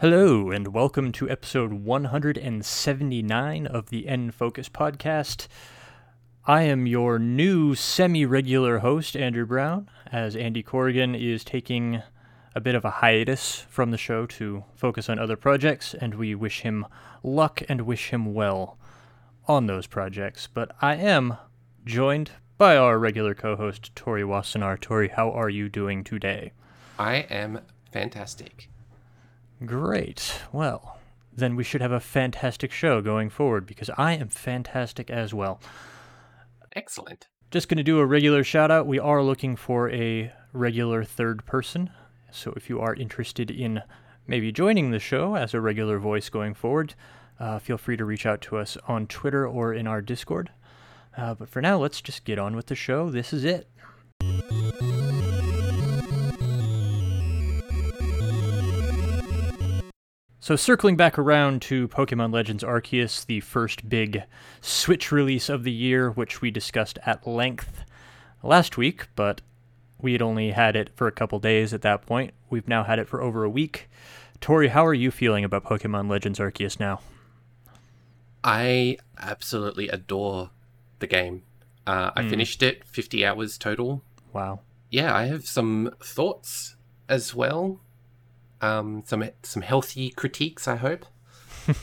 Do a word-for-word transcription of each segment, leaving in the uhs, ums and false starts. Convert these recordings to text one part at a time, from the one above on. Hello, and welcome to episode one seventy-nine of the N Focus podcast. I am your new semi-regular host, Andrew Brown, as Andy Corrigan is taking a bit of a hiatus from the show to focus on other projects, and we wish him luck and wish him well on those projects. But I am joined by our regular co-host, Tori Wassenaar. Tori, how are you doing today? I am fantastic. Great. Well, then we should have a fantastic show going forward because I am fantastic as well. Excellent. Just going to do a regular shout out. We are looking for a regular third person. So if you are interested in maybe joining the show as a regular voice going forward, uh, feel free to reach out to us on Twitter or in our Discord. Uh, but for now, let's just get on with the show. This is it. So circling back around to Pokemon Legends Arceus, the first big Switch release of the year, which we discussed at length last week, but we had only had it for a couple days at that point. We've now had it for over a week. Tori, how are you feeling about Pokemon Legends Arceus now? I absolutely adore the game. Uh, I mm. finished it, fifty hours total. Wow. Yeah, I have some thoughts as well. Um, some some healthy critiques, I hope.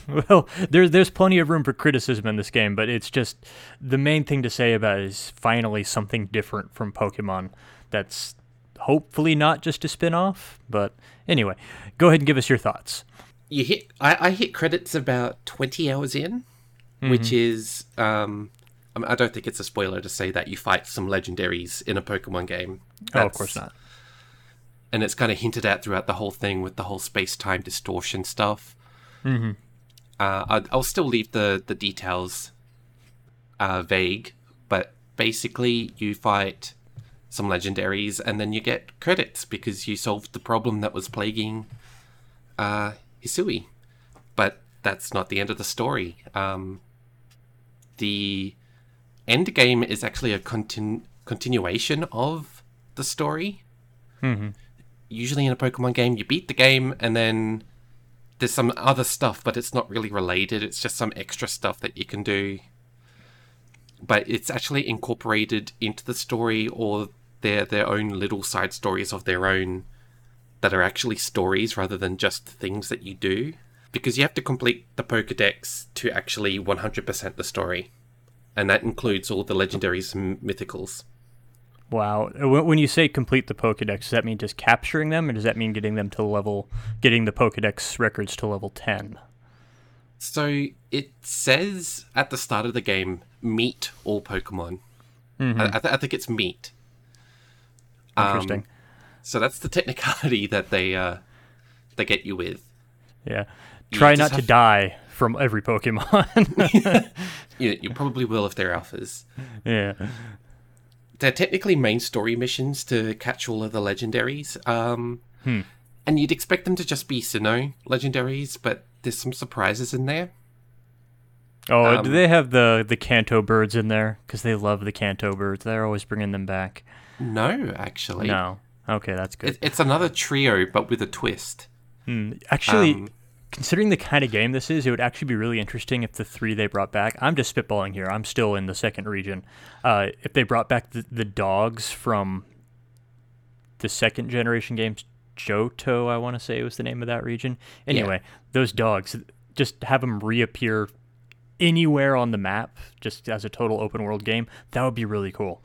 Well, there, there's plenty of room for criticism in this game, but it's just the main thing to say about it is finally something different from Pokemon that's hopefully not just a spin-off. But anyway, go ahead and give us your thoughts. You hit I, I hit credits about twenty hours in, mm-hmm. which is... Um, I, mean, I don't think it's a spoiler to say that you fight some legendaries in a Pokemon game. That's, oh, of course not. And it's kind of hinted at throughout the whole thing with the whole space-time distortion stuff. Mm-hmm. Uh, I'll still leave the, the details uh, vague, but basically you fight some legendaries and then you get credits because you solved the problem that was plaguing uh, Hisui. But that's not the end of the story. Um, the end game is actually a continu- continuation of the story. Mm-hmm. Usually in a Pokemon game, you beat the game and then there's some other stuff, but it's not really related. It's just some extra stuff that you can do. But it's actually incorporated into the story, or their their own little side stories of their own that are actually stories rather than just things that you do. Because you have to complete the Pokedex to actually one hundred percent the story. And that includes all the legendaries and mythicals. Wow. When you say complete the Pokedex, does that mean just capturing them, or does that mean getting them to level, getting the Pokedex records to level ten? So it says at the start of the game, meet all Pokemon. Mm-hmm. I, th- I think it's meet. Interesting. Um, so that's the technicality that they uh, they get you with. Yeah. You Try not to die from every Pokemon. you, you probably will if they're alphas. Yeah. They're technically main story missions to catch all of the legendaries. Um, hmm. And you'd expect them to just be Sinnoh legendaries, but there's some surprises in there. Oh, um, do they have the, the Kanto birds in there? Because they love the Kanto birds. They're always bringing them back. No, actually. No. Okay, that's good. It, it's another trio, but with a twist. Hmm. Actually, um, considering the kind of game this is, it would actually be really interesting if the three they brought back... I'm just spitballing here. I'm still in the second region. Uh, if they brought back the, the dogs from the second generation games, Johto, I want to say was the name of that region. Anyway, yeah. Those dogs, just have them reappear anywhere on the map, just as a total open world game. That would be really cool.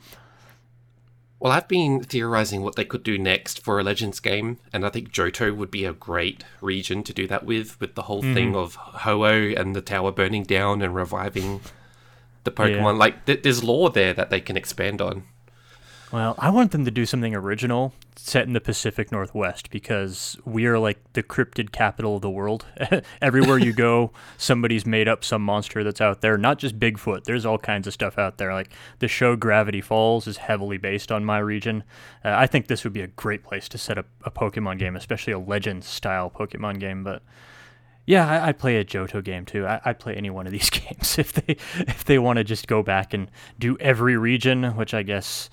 Well, I've been theorizing what they could do next for a Legends game, and I think Johto would be a great region to do that with, with the whole mm-hmm. thing of Ho-Oh and the tower burning down and reviving the Pokemon. Yeah. Like, th- there's lore there that they can expand on. Well, I want them to do something original set in the Pacific Northwest, because we are like the cryptid capital of the world. Everywhere you go, somebody's made up some monster that's out there. Not just Bigfoot. There's all kinds of stuff out there. Like the show Gravity Falls is heavily based on my region. Uh, I think this would be a great place to set up a Pokemon game, especially a Legends-style Pokemon game. But yeah, I, I play a Johto game too. I, I play any one of these games if they if they want to just go back and do every region, which I guess...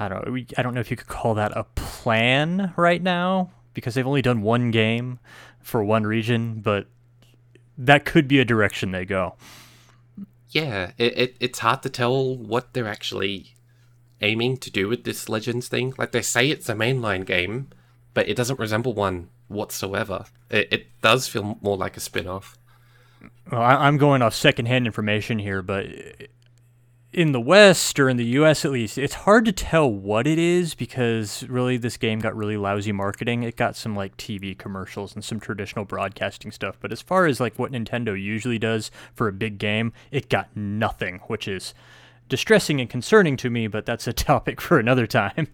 I don't, I don't know if you could call that a plan right now, because they've only done one game for one region, but that could be a direction they go. Yeah, it, it it's hard to tell what they're actually aiming to do with this Legends thing. Like, they say it's a mainline game, but it doesn't resemble one whatsoever. It, it does feel more like a spin-off. Well, I, I'm going off secondhand information here, but in the West, or in the U S at least, it's hard to tell what it is, because really this game got really lousy marketing. It got some like T V commercials and some traditional broadcasting stuff, but as far as like what Nintendo usually does for a big game, it got nothing, which is distressing and concerning to me, but that's a topic for another time.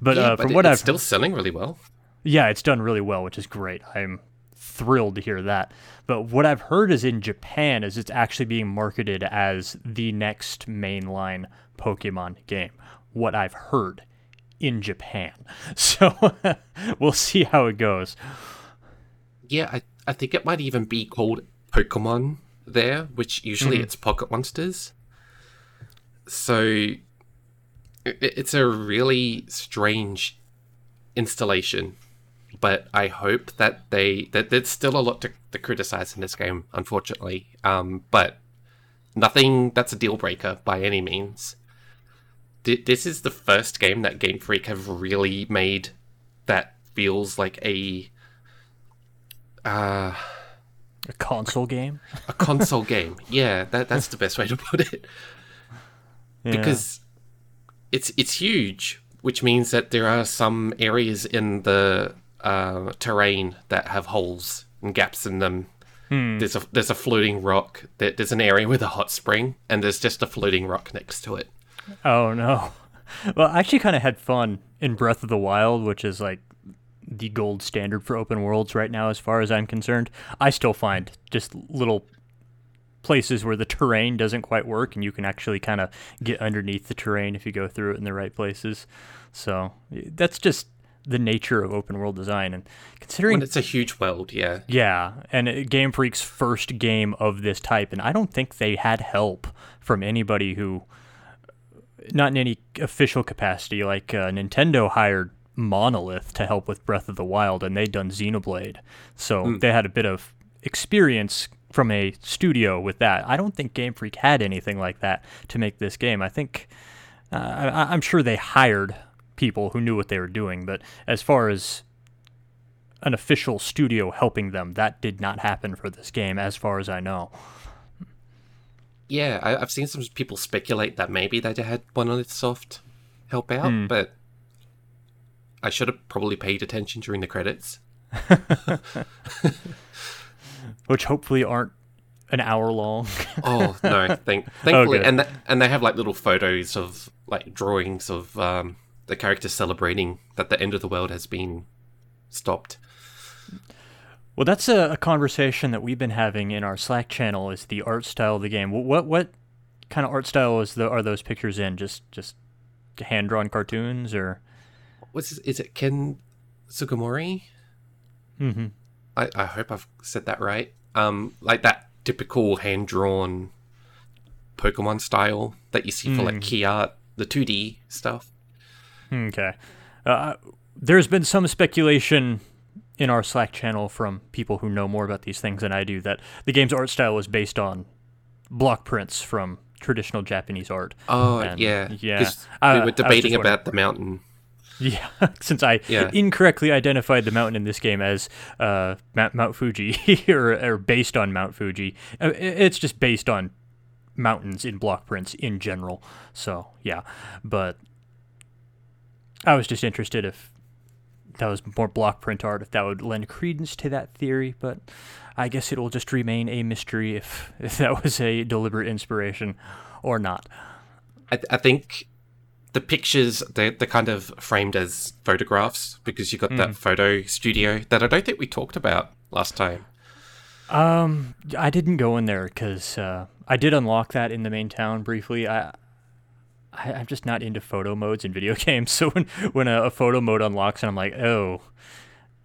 but yeah, uh, from but what it's I've still selling really well. Yeah, it's done really well, which is great. I'm thrilled to hear that. But what I've heard is in Japan is it's actually being marketed as the next mainline Pokemon game. What I've heard in Japan. So we'll see how it goes. Yeah, I, I think it might even be called Pokemon there, which usually mm-hmm. it's Pocket Monsters. So it, it's a really strange installation, but I hope that they that there's still a lot to, to criticize in this game, unfortunately. Um, but nothing that's a deal breaker by any means. D- this is the first game that Game Freak have really made that feels like a uh, a console game. A console game, yeah. That that's the best way to put it. Yeah. Because it's it's huge, which means that there are some areas in the uh, terrain that have holes and gaps in them. Hmm. There's a there's a floating rock. There, there's an area with a hot spring, and there's just a floating rock next to it. Oh no! Well, I actually kind of had fun in Breath of the Wild, which is like the gold standard for open worlds right now, as far as I'm concerned. I still find just little places where the terrain doesn't quite work, and you can actually kind of get underneath the terrain if you go through it in the right places. So that's just the nature of open world design. And considering when it's a huge world, yeah. Yeah, and it, Game Freak's first game of this type, and I don't think they had help from anybody who, not in any official capacity, like uh, Nintendo hired Monolith to help with Breath of the Wild, and they'd done Xenoblade. So mm. they had a bit of experience from a studio with that. I don't think Game Freak had anything like that to make this game. I think, uh, I, I'm sure they hired people who knew what they were doing, but as far as an official studio helping them, that did not happen for this game, as far as I know. Yeah, I, I've seen some people speculate that maybe they had Monolith Soft help out, mm. but I should have probably paid attention during the credits. Which hopefully aren't an hour long. oh no! Thank, thankfully, oh, and th- and they have like little photos of like drawings of um, the characters celebrating that the end of the world has been stopped. Well, that's a, a conversation that we've been having in our Slack channel. Is the art style of the game? What what, what kind of art style is the are those pictures in? Just just hand drawn cartoons or? What's this? Is it Ken Sugimori? Mm-hmm. I, I hope I've said that right. Um, like that typical hand-drawn Pokemon style that you see mm. for like key art, the two D stuff. Okay. Uh, there's been some speculation in our Slack channel from people who know more about these things than I do that the game's art style was based on block prints from traditional Japanese art. Oh, and, yeah. Yeah. We were debating uh, about the mountain. Yeah, since I yeah. incorrectly identified the mountain in this game as uh, Mount, Mount Fuji or, or based on Mount Fuji. It's just based on mountains in block prints in general. So, yeah, but I was just interested if that was more block print art, if that would lend credence to that theory. But I guess it will just remain a mystery if, if that was a deliberate inspiration or not. I, th- I think... The pictures, they're, they're kind of framed as photographs because you got mm. that photo studio that I don't think we talked about last time. Um, I didn't go in there because uh, I did unlock that in the main town briefly. I, I, I'm just not into photo modes in video games. So when, when a, a photo mode unlocks and I'm like, oh,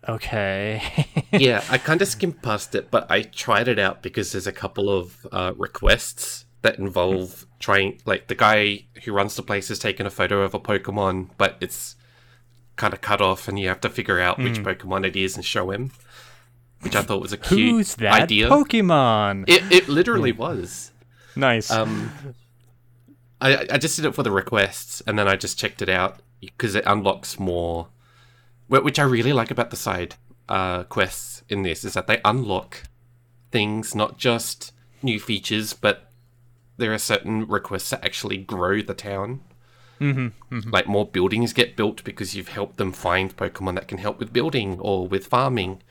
okay. Yeah, I kind of skimmed past it, but I tried it out because there's a couple of uh, requests that involve trying, like, the guy who runs the place has taken a photo of a Pokemon, but it's kind of cut off and you have to figure out mm. which Pokemon it is and show him, which I thought was a cute Who's that idea. Pokemon? It, it literally yeah. was. Nice. Um, I, I just did it for the requests, and then I just checked it out because it unlocks more, which I really like about the side uh, quests in this, is that they unlock things, not just new features, but there are certain requests that actually grow the town. Mm-hmm, mm-hmm. Like more buildings get built because you've helped them find Pokemon that can help with building or with farming.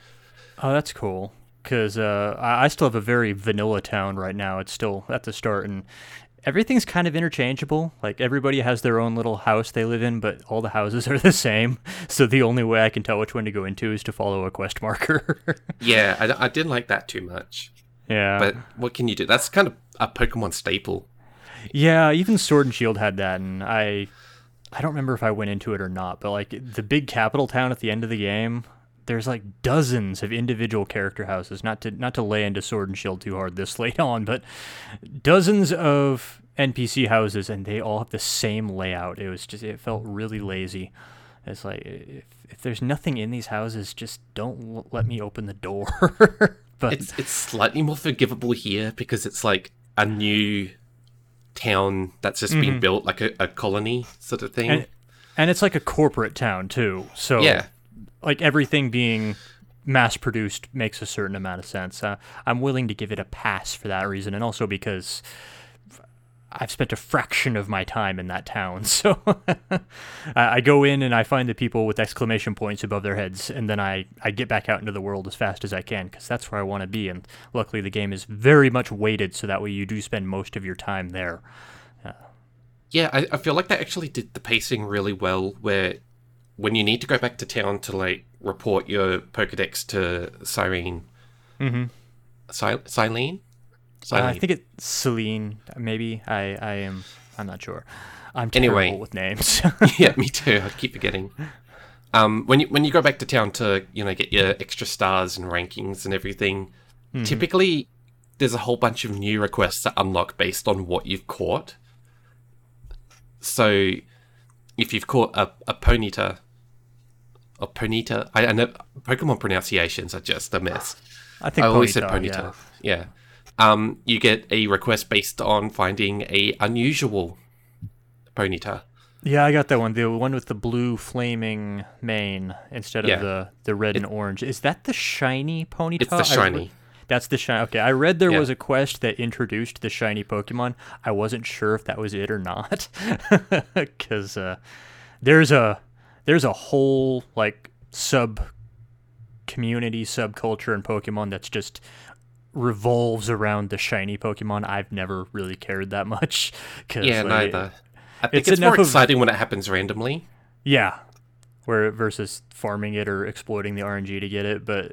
Oh, that's cool. Because uh, I still have a very vanilla town right now. It's still at the start, and everything's kind of interchangeable. Like, everybody has their own little house they live in, but all the houses are the same. So the only way I can tell which one to go into is to follow a quest marker. yeah, I, I didn't like that too much. Yeah. But what can you do? That's kind of a Pokemon staple. Yeah, even Sword and Shield had that, and I I don't remember if I went into it or not, but, like, the big capital town at the end of the game, there's, like, dozens of individual character houses, not to not to lay into Sword and Shield too hard this late on, but dozens of N P C houses, and they all have the same layout. It was just, it felt really lazy. It's like, if, if there's nothing in these houses, just don't l- let me open the door. But it's, it's slightly more forgivable here, because it's, like, a new town that's just mm-hmm. been built, like a, a colony sort of thing. And, and it's, like, a corporate town, too, so... yeah. Like, everything being mass-produced makes a certain amount of sense. Uh, I'm willing to give it a pass for that reason, and also because I've spent a fraction of my time in that town. So I go in and I find the people with exclamation points above their heads, and then I, I get back out into the world as fast as I can, because that's where I want to be. And luckily, the game is very much weighted, so that way you do spend most of your time there. Uh, yeah, I, I feel like they actually did the pacing really well, where... when you need to go back to town to, like, report your Pokedex to Cyrene. Mm-hmm. Cy- Cylene? Cylene. Uh, I think it's Celine, maybe. I, I am... I'm not sure. I'm terrible anyway, with names. yeah, me too. I keep forgetting. Um, when you when you go back to town to, you know, get your extra stars and rankings and everything, mm-hmm. typically there's a whole bunch of new requests that unlock based on what you've caught. So... if you've caught a, a Ponyta... or Ponyta. I, I know Pokemon pronunciations are just a mess. I think I always Ponyta, said Ponyta. Yeah. yeah. Um, you get a request based on finding a unusual Ponyta. Yeah, I got that one. The one with the blue flaming mane instead of yeah. the, the red it, and orange. Is that the shiny Ponyta? It's the shiny. Re- that's the shiny. Okay, I read there yeah. was a quest that introduced the shiny Pokemon. I wasn't sure if that was it or not. Because uh, there's a... there's a whole, like, sub-community, subculture in Pokemon that's just revolves around the shiny Pokemon. I've never really cared that much. Cause, yeah, like, neither. I think it's, it's more exciting of, when it happens randomly. Yeah, where versus farming it or exploiting the R N G to get it, but...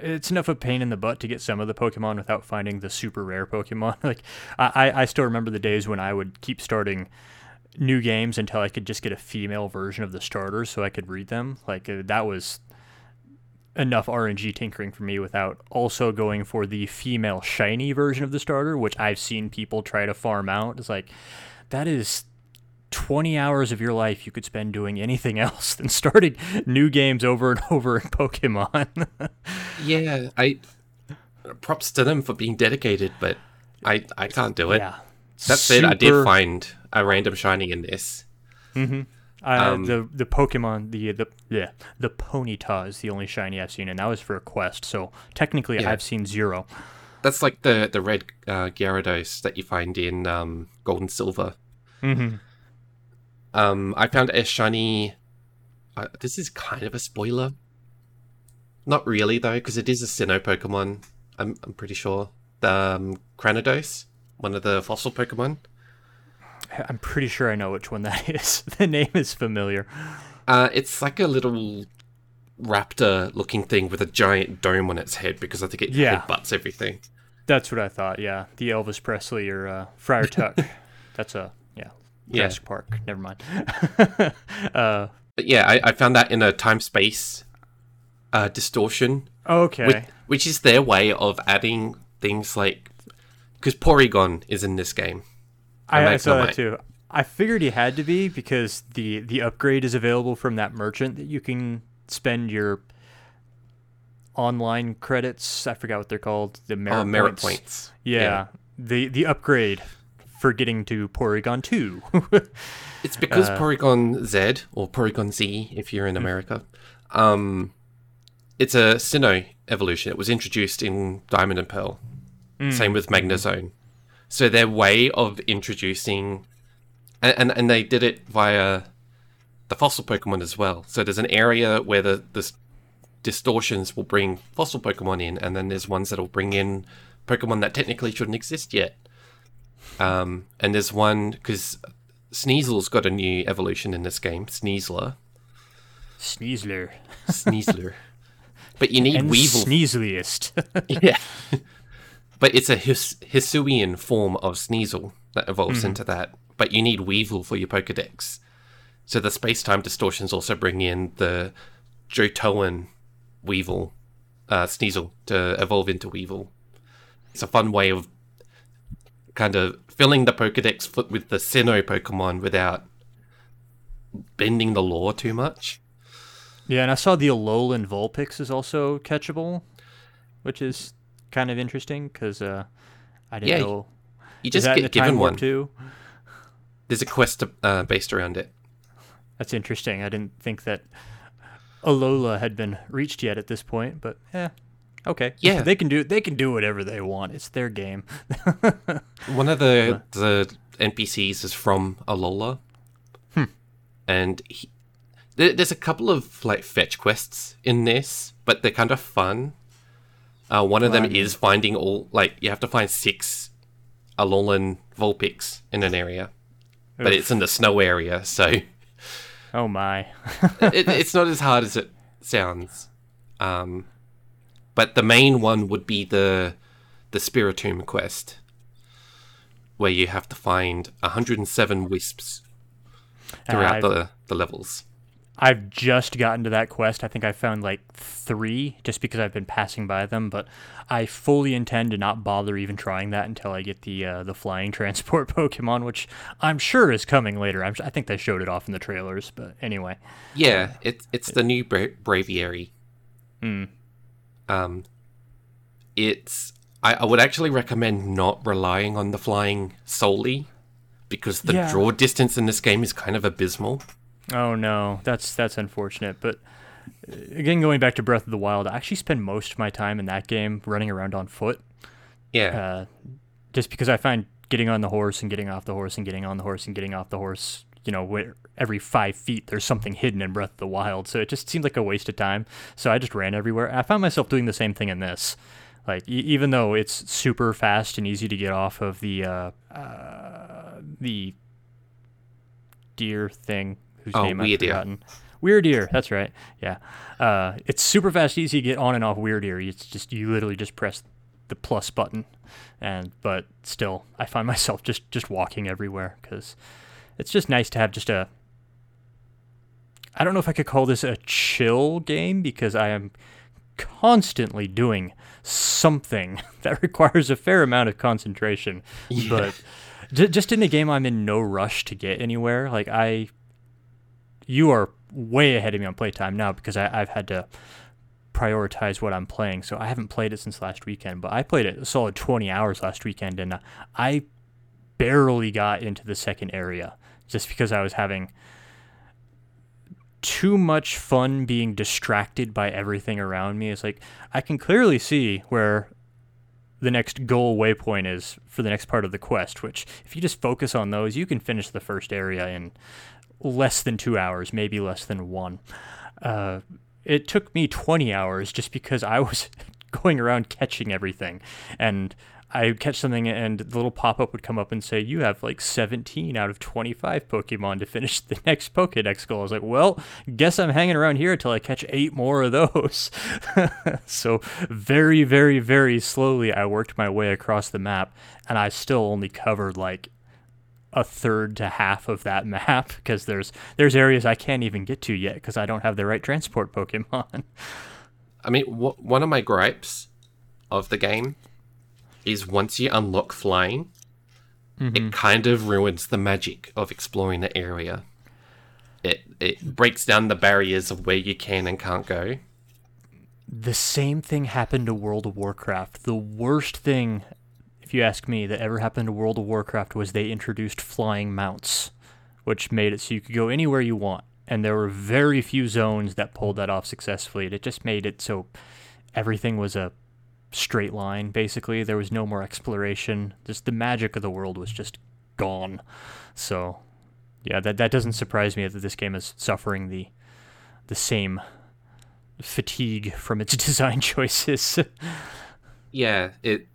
it's enough of a pain in the butt to get some of the Pokemon without finding the super rare Pokemon. Like, I, I still remember the days when I would keep starting new games until I could just get a female version of the starters so I could read them. Like, uh, that was enough R N G tinkering for me without also going for the female shiny version of the starter, which I've seen people try to farm out. It's like, that is twenty hours of your life you could spend doing anything else than starting new games over and over in Pokemon. yeah, I props to them for being dedicated, but I, I can't do it. Yeah. That said, Super... I did find a random shiny in this. Mm-hmm. Uh, um, the the Pokemon the the yeah the Ponyta is the only shiny I've seen, and that was for a quest. So technically, yeah. I've seen zero. That's like the the red uh, Gyarados that you find in um, Gold and Silver. Mm-hmm. Um, I found a shiny... Uh, this is kind of a spoiler. Not really, though, because it is a Sinnoh Pokemon. I'm I'm pretty sure. The um, Cranidos, one of the fossil Pokemon. I'm pretty sure I know which one that is. The name is familiar. Uh, it's like a little raptor-looking thing with a giant dome on its head, because I think it yeah. headbutts everything. That's what I thought, yeah. The Elvis Presley or uh, Friar Tuck. That's a... Jurassic yeah. Park. Never mind. uh, but yeah, I, I found that in a time-space uh, distortion. Okay. Which, which is their way of adding things like... because Porygon is in this game. I, I saw that too. I figured he had to be because the, the upgrade is available from that merchant that you can spend your online credits. I forgot what they're called. The merit, oh, points. merit points. Yeah. yeah. The the upgrade for getting to Porygon two. It's because uh, Porygon Z, or Porygon Z if you're in America, um, it's a Sinnoh evolution. It was introduced in Diamond and Pearl. Mm. Same with Magnezone. So their way of introducing... And, and and they did it via the fossil Pokemon as well. So there's an area where the, the distortions will bring fossil Pokemon in, and then there's ones that will bring in Pokemon that technically shouldn't exist yet. Um, and there's one, because Sneasel's got a new evolution in this game, Sneasler. Sneasler. Sneasler. But you need and Weevil. Sneaseliest. Yeah. But it's a His- Hisuian form of Sneasel that evolves mm. into that. But you need Weevil for your Pokedex. So the space-time distortions also bring in the Johtoan Weevil, uh, Sneasel, to evolve into Weevil. It's a fun way of kind of filling the Pokedex with the Sinnoh Pokemon without bending the lore too much. Yeah, and I saw the Alolan Vulpix is also catchable, which is kind of interesting, because uh, I didn't yeah, know... You just get given one. Too? There's a quest uh, based around it. That's interesting. I didn't think that Alola had been reached yet at this point, but eh, okay. Yeah, they can do they can do whatever they want. It's their game. One of the the N P Cs is from Alola, hmm. and he, there, there's a couple of like fetch quests in this, but they're kind of fun. Uh, one of them um, is finding all like you have to find six Alolan Vulpix in an area. But Oof. It's in the snow area, so... Oh, my. it, it's not as hard as it sounds. Um, but the main one would be the the Spiritomb quest, where you have to find one hundred seven wisps throughout the, the levels. I've just gotten to that quest. I think I found, like, three, just because I've been passing by them. But I fully intend to not bother even trying that until I get the uh, the flying transport Pokemon, which I'm sure is coming later. I'm, I think they showed it off in the trailers, but anyway. Yeah, uh, it, it's it, the new Bra- Braviary. Hmm. Um, it's... I, I would actually recommend not relying on the flying solely, because the yeah. draw distance in this game is kind of abysmal. Oh no, that's that's unfortunate. But again, going back to Breath of the Wild, I actually spend most of my time in that game running around on foot. Yeah. Uh, just because I find getting on the horse and getting off the horse and getting on the horse and getting off the horse, you know, where every five feet there's something hidden in Breath of the Wild, so it just seemed like a waste of time. So I just ran everywhere. I found myself doing the same thing in this. Like e- even though it's super fast and easy to get off of the uh, uh, the deer thing. Whose oh, name I've forgotten. Wyrdeer, that's right. Yeah, uh, it's super fast, easy to get on and off Wyrdeer. It's just you literally just press the plus button, and but still, I find myself just, just walking everywhere because it's just nice to have just a. I don't know if I could call this a chill game because I am constantly doing something that requires a fair amount of concentration, yeah. but d- just in a game I'm in no rush to get anywhere. Like I. You are way ahead of me on playtime now because I, I've had to prioritize what I'm playing. So I haven't played it since last weekend, but I played it a solid twenty hours last weekend, and I barely got into the second area just because I was having too much fun being distracted by everything around me. It's like I can clearly see where the next goal waypoint is for the next part of the quest, which if you just focus on those, you can finish the first area in less than two hours, maybe less than one. Uh, it took me twenty hours just because I was going around catching everything. And I would catch something and the little pop-up would come up and say, you have like seventeen out of twenty-five Pokemon to finish the next Pokedex goal. I was like, well, guess I'm hanging around here until I catch eight more of those. So very, very, very slowly I worked my way across the map, and I still only covered like a third to half of that map because there's there's areas I can't even get to yet because I don't have the right transport Pokemon. I mean, w- one of my gripes of the game is once you unlock flying, mm-hmm. it kind of ruins the magic of exploring the area. It it breaks down the barriers of where you can and can't go. The same thing happened to World of Warcraft. The worst thing, if you ask me, that ever happened to World of Warcraft was they introduced flying mounts, which made it so you could go anywhere you want. And there were very few zones that pulled that off successfully. And it just made it so everything was a straight line, basically. There was no more exploration. Just the magic of the world was just gone. So, yeah, that, that doesn't surprise me that this game is suffering the the same fatigue from its design choices. Yeah, it...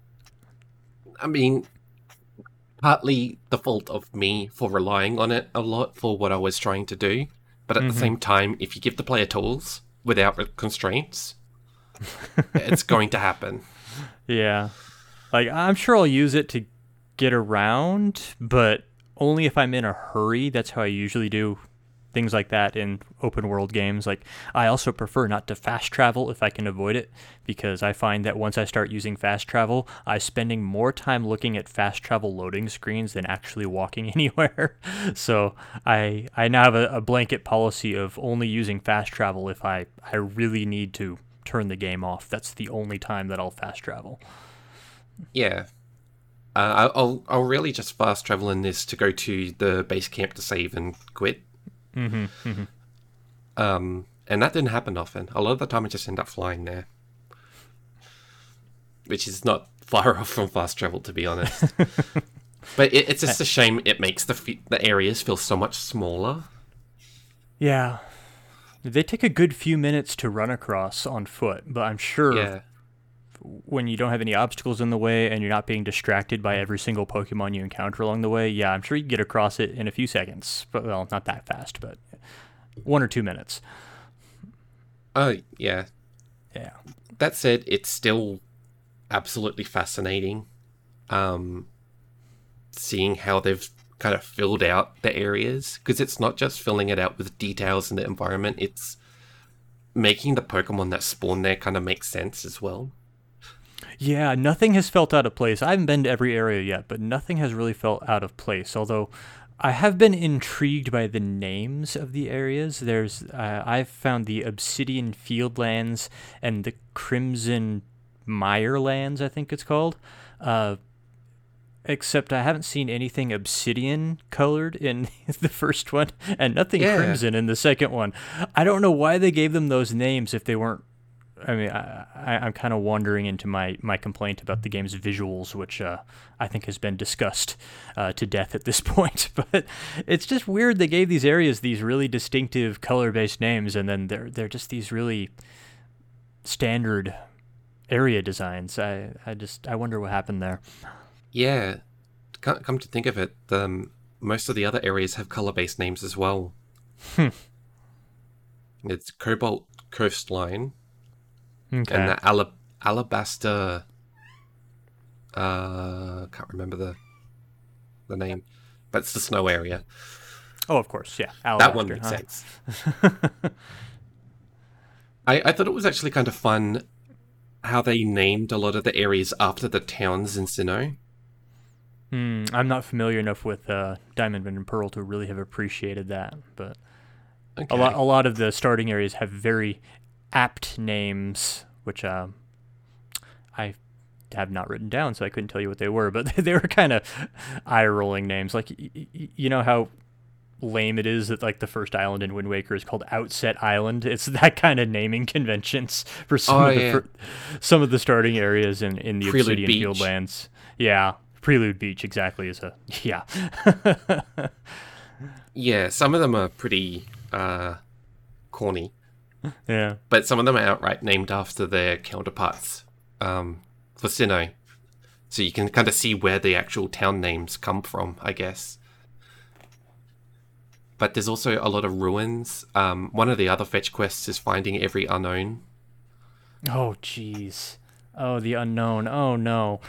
I mean, partly the fault of me for relying on it a lot for what I was trying to do. But at mm-hmm. the same time, if you give the player tools without constraints, it's going to happen. Yeah. Like, I'm sure I'll use it to get around, but only if I'm in a hurry. That's how I usually do things like that in open world games. Like, I also prefer not to fast travel if I can avoid it, because I find that once I start using fast travel, I'm spending more time looking at fast travel loading screens than actually walking anywhere. So I I now have a, a blanket policy of only using fast travel if I, I really need to turn the game off. That's the only time that I'll fast travel. Yeah. Uh, I'll, I'll really just fast travel in this to go to the base camp to save and quit. Mm-hmm, mm-hmm. Um, and that didn't happen often. A lot of the time I just end up flying there, which is not far off from fast travel, to be honest. But it, it's just a shame it makes the the areas feel so much smaller. Yeah. They take a good few minutes to run across on foot, but I'm sure yeah. when you don't have any obstacles in the way and you're not being distracted by every single Pokemon you encounter along the way, yeah, I'm sure you can get across it in a few seconds. But, well, not that fast, but one or two minutes. Oh, yeah. Yeah. That said, it's still absolutely fascinating um, seeing how they've kind of filled out the areas, because it's not just filling it out with details in the environment, it's making the Pokemon that spawn there kind of make sense as well. Yeah, nothing has felt out of place. I haven't been to every area yet, but nothing has really felt out of place, although I have been intrigued by the names of the areas. There's, uh, I've found the Obsidian Fieldlands and the Crimson Mirelands, I think it's called. Uh, Except I haven't seen anything obsidian colored in the first one and nothing yeah. crimson in the second one. I don't know why they gave them those names if they weren't... I mean, I, I, I'm kind of wandering into my, my complaint about the game's visuals, which uh, I think has been discussed uh, to death at this point. But it's just weird they gave these areas these really distinctive color-based names, and then they're, they're just these really standard area designs. I, I just I wonder what happened there. Yeah, come to think of it, um, most of the other areas have color-based names as well. Hmm. It's Cobalt Coastline, okay. and the Alab- Alabaster... Uh, can't remember the the name, but it's the snow area. Oh, of course, yeah. Alabaster, that one makes huh? sense. I, I thought it was actually kind of fun how they named a lot of the areas after the towns in Sinnoh. Hmm, I'm not familiar enough with uh, Diamond and Pearl to really have appreciated that, but okay. a lot a lot of the starting areas have very apt names, which uh, I have not written down, so I couldn't tell you what they were, but they were kind of eye-rolling names. Like, y- y- you know how lame it is that, like, the first island in Wind Waker is called Outset Island? It's that kind of naming conventions for some, oh, of, yeah. the, for some of the starting areas in, in the Prelude Obsidian Beach. Fieldlands. Yeah. Prelude Beach, exactly, is a... Yeah. Yeah, some of them are pretty uh, corny. Yeah. But some of them are outright named after their counterparts um, for Sinnoh. So you can kind of see where the actual town names come from, I guess. But there's also a lot of ruins. Um, one of the other fetch quests is finding every unknown. Oh, jeez. Oh, the unknown. Oh, no.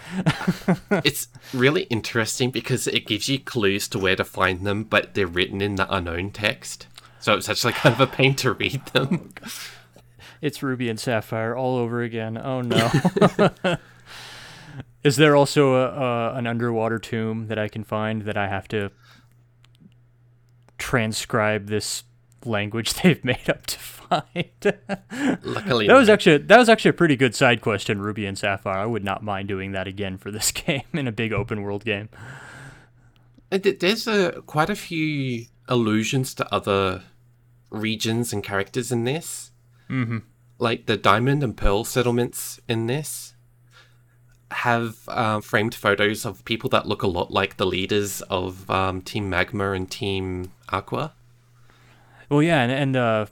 It's really interesting because it gives you clues to where to find them, but they're written in the unknown text. So it's actually kind of a pain to read them. Oh, it's Ruby and Sapphire all over again. Oh, no. Is there also a, a, an underwater tomb that I can find that I have to transcribe this language they've made up to find? Luckily, that was actually that was actually a pretty good side quest in Ruby and Sapphire. I would not mind doing that again for this game in a big open world game. There's a, quite a few allusions to other regions and characters in this, mm-hmm. like the Diamond and Pearl settlements in this. have uh, framed photos of people that look a lot like the leaders of um, Team Magma and Team Aqua. Well, yeah, and, and uh,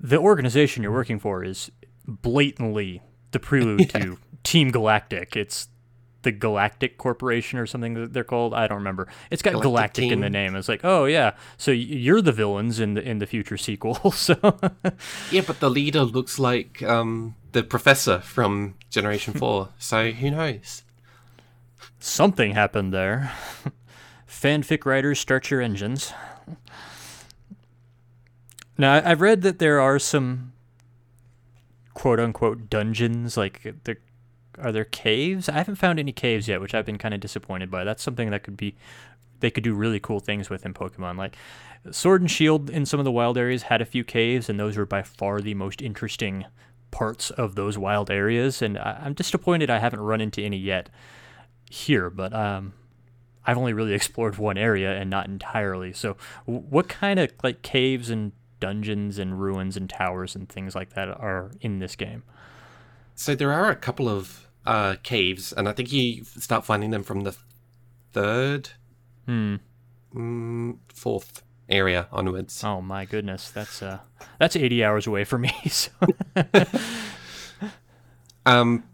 the organization you're working for is blatantly the prelude yeah. to Team Galactic. It's the Galactic Corporation or something that they're called. I don't remember. It's got Galactic, Galactic in the name. It's like, oh, yeah, so you're the villains in the in the future sequel. So yeah, but the leader looks like... Um, the professor from Generation four, so who knows? Something happened there. Fanfic writers, start your engines. Now, I've read that there are some quote-unquote dungeons, like, there, are there caves? I haven't found any caves yet, which I've been kind of disappointed by. That's something that could be, they could do really cool things with in Pokemon, like... Sword and Shield in some of the wild areas had a few caves, and those were by far the most interesting parts of those wild areas, and I- I'm disappointed I haven't run into any yet here, but um, I've only really explored one area and not entirely. So w- what kind of like caves and dungeons and ruins and towers and things like that are in this game? So there are a couple of uh, caves, and I think you start finding them from the third, hmm. mm, fourth area onwards. Oh my goodness, that's uh that's eighty hours away from me. So. um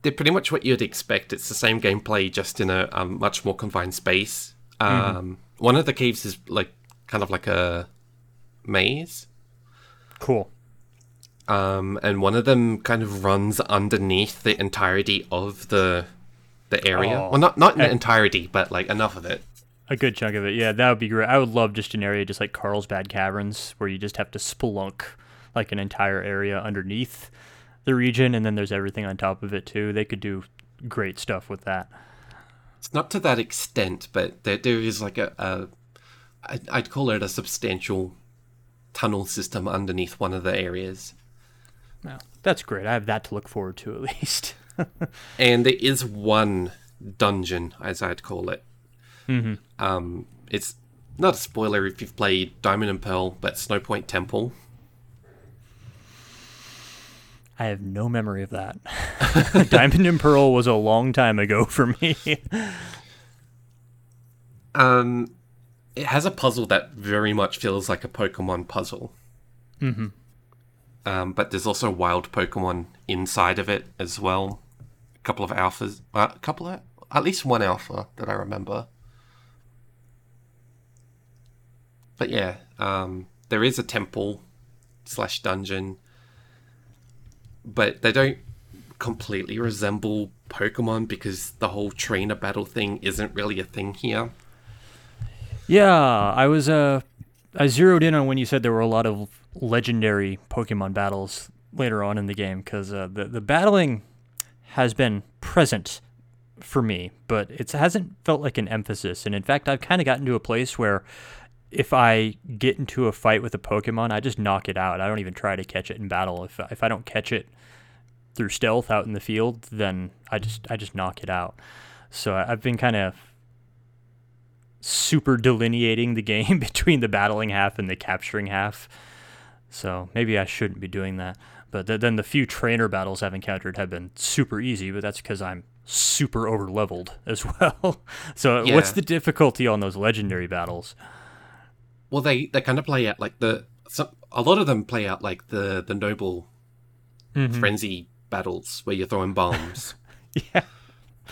they're pretty much what you'd expect. It's the same gameplay, just in a um, much more confined space. Um mm-hmm. One of the caves is like kind of like a maze. Cool. Um and one of them kind of runs underneath the entirety of the the area. Oh. Well, not not in the entirety, but like enough of it. A good chunk of it, yeah, that would be great. I would love just an area just like Carlsbad Caverns, where you just have to spelunk like an entire area underneath the region, and then there's everything on top of it too. They could do great stuff with that. It's not to that extent, but there, there is like a, a I'd, I'd call it a substantial tunnel system underneath one of the areas. Well, that's great. I have that to look forward to, at least. And there is one dungeon, as I'd call it. Mm-hmm. Um, it's not a spoiler if you've played Diamond and Pearl, but Snowpoint Temple. I have no memory of that. Diamond and Pearl was a long time ago for me. um, it has a puzzle that very much feels like a Pokemon puzzle. Mm-hmm. Um, but there's also wild Pokemon inside of it as well. A couple of alphas, uh, a couple of, at least one alpha that I remember. But yeah, um, there is a temple slash dungeon, but they don't completely resemble Pokemon because the whole trainer battle thing isn't really a thing here. Yeah, I was uh, I zeroed in on when you said there were a lot of legendary Pokemon battles later on in the game, because uh, the the battling has been present for me, but it hasn't felt like an emphasis. And in fact, I've kind of gotten to a place where, if I get into a fight with a Pokemon, I just knock it out. I don't even try to catch it in battle. If if I don't catch it through stealth out in the field, then I just I just knock it out. So I've been kind of super delineating the game between the battling half and the capturing half. So maybe I shouldn't be doing that. But th- then the few trainer battles I've encountered have been super easy, but that's because I'm super over-leveled as well. So yeah. What's the difficulty on those legendary battles? Well, they, they kind of play out like the... Some, a lot of them play out like the, the noble mm-hmm. frenzy battles where you're throwing bombs. Yeah.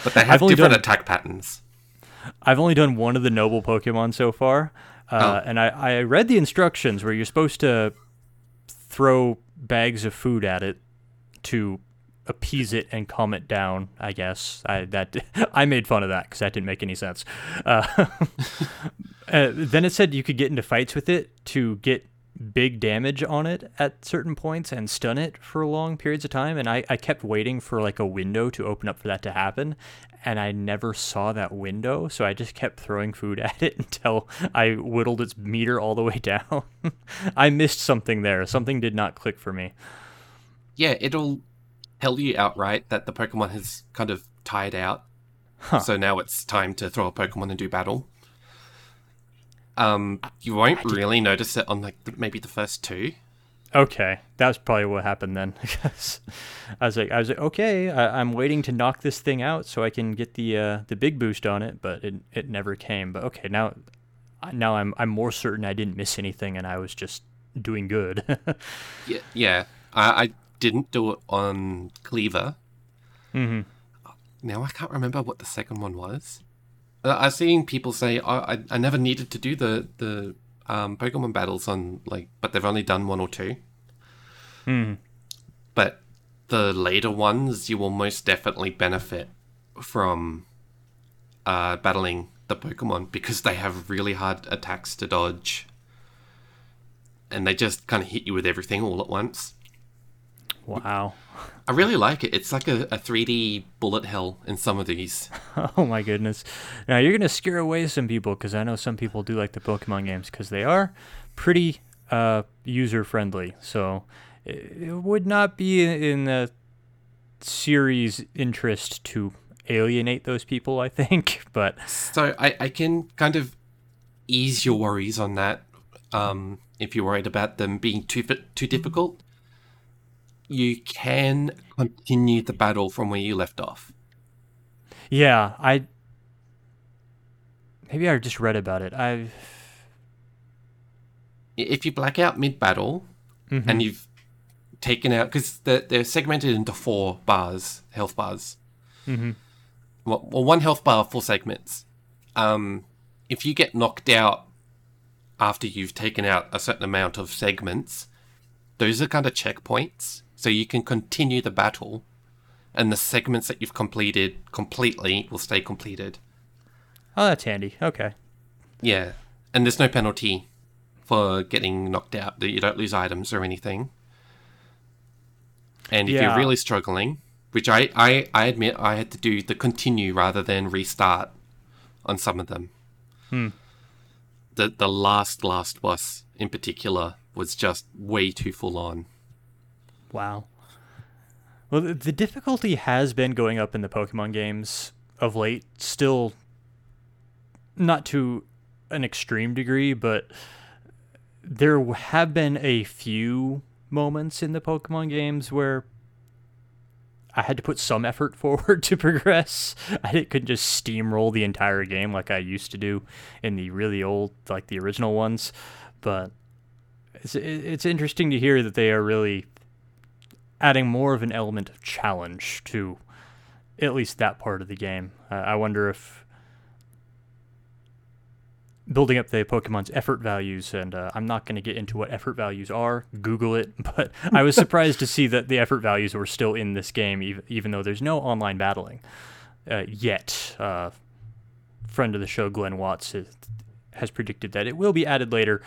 But they have different done, attack patterns. I've only done one of the noble Pokemon so far. Uh, oh. And I, I read the instructions where you're supposed to throw bags of food at it to appease it and calm it down, I guess. I that I made fun of that because that didn't make any sense. Uh, uh, then it said you could get into fights with it to get big damage on it at certain points and stun it for long periods of time, and I, I kept waiting for like a window to open up for that to happen, and I never saw that window, so I just kept throwing food at it until I whittled its meter all the way down. I missed something there. Something did not click for me. Yeah, it'll tell you outright that the Pokemon has kind of tired out, huh. So now it's time to throw a Pokemon and do battle. Um, you won't really notice it on like the, maybe the first two. Okay, that's probably what happened then. I was like, I was like, okay, I, I'm waiting to knock this thing out so I can get the uh, the big boost on it, but it it never came. But okay, now now I'm I'm more certain I didn't miss anything and I was just doing good. yeah, yeah, I, I didn't do it on Cleaver. Mm-hmm. Now I can't remember what the second one was. I've seen people say, oh, I I never needed to do the the um, Pokemon battles on like, but they've only done one or two. Mm. But the later ones, you will most definitely benefit from uh, battling the Pokemon because they have really hard attacks to dodge, and they just kind of hit you with everything all at once. Wow. I really like it. It's like a, a three D bullet hell in some of these. Oh my goodness. Now you're going to scare away some people because I know some people do like the Pokemon games because they are pretty uh, user-friendly. So it would not be in the series' interest to alienate those people, I think. But So I, I can kind of ease your worries on that um, if you're worried about them being too too difficult. You can continue the battle from where you left off. Yeah, I... Maybe I just read about it. I've... If you black out mid-battle, mm-hmm. and you've taken out... Because they're, they're segmented into four bars, health bars. Mm-hmm. Well, well, one health bar, four segments. Um, if you get knocked out after you've taken out a certain amount of segments, those are kind of checkpoints. So you can continue the battle, and the segments that you've completed completely will stay completed. Oh, that's handy. Okay. Yeah. And there's no penalty for getting knocked out. You don't lose items or anything. And if yeah. you're really struggling, which I, I, I admit I had to do the continue rather than restart on some of them. Hmm. The, the last, last boss in particular was just way too full on. Wow. Well, the difficulty has been going up in the Pokemon games of late, still not to an extreme degree, but there have been a few moments in the Pokemon games where I had to put some effort forward to progress. I couldn't just steamroll the entire game like I used to do in the really old, like the original ones, but it's, it's interesting to hear that they are really adding more of an element of challenge to at least that part of the game. Uh, I wonder if building up the Pokemon's effort values, and uh, I'm not going to get into what effort values are, Google it, but I was surprised to see that the effort values were still in this game, even, even though there's no online battling uh, yet. Uh, friend of the show, Glenn Watts, has, has predicted that it will be added later.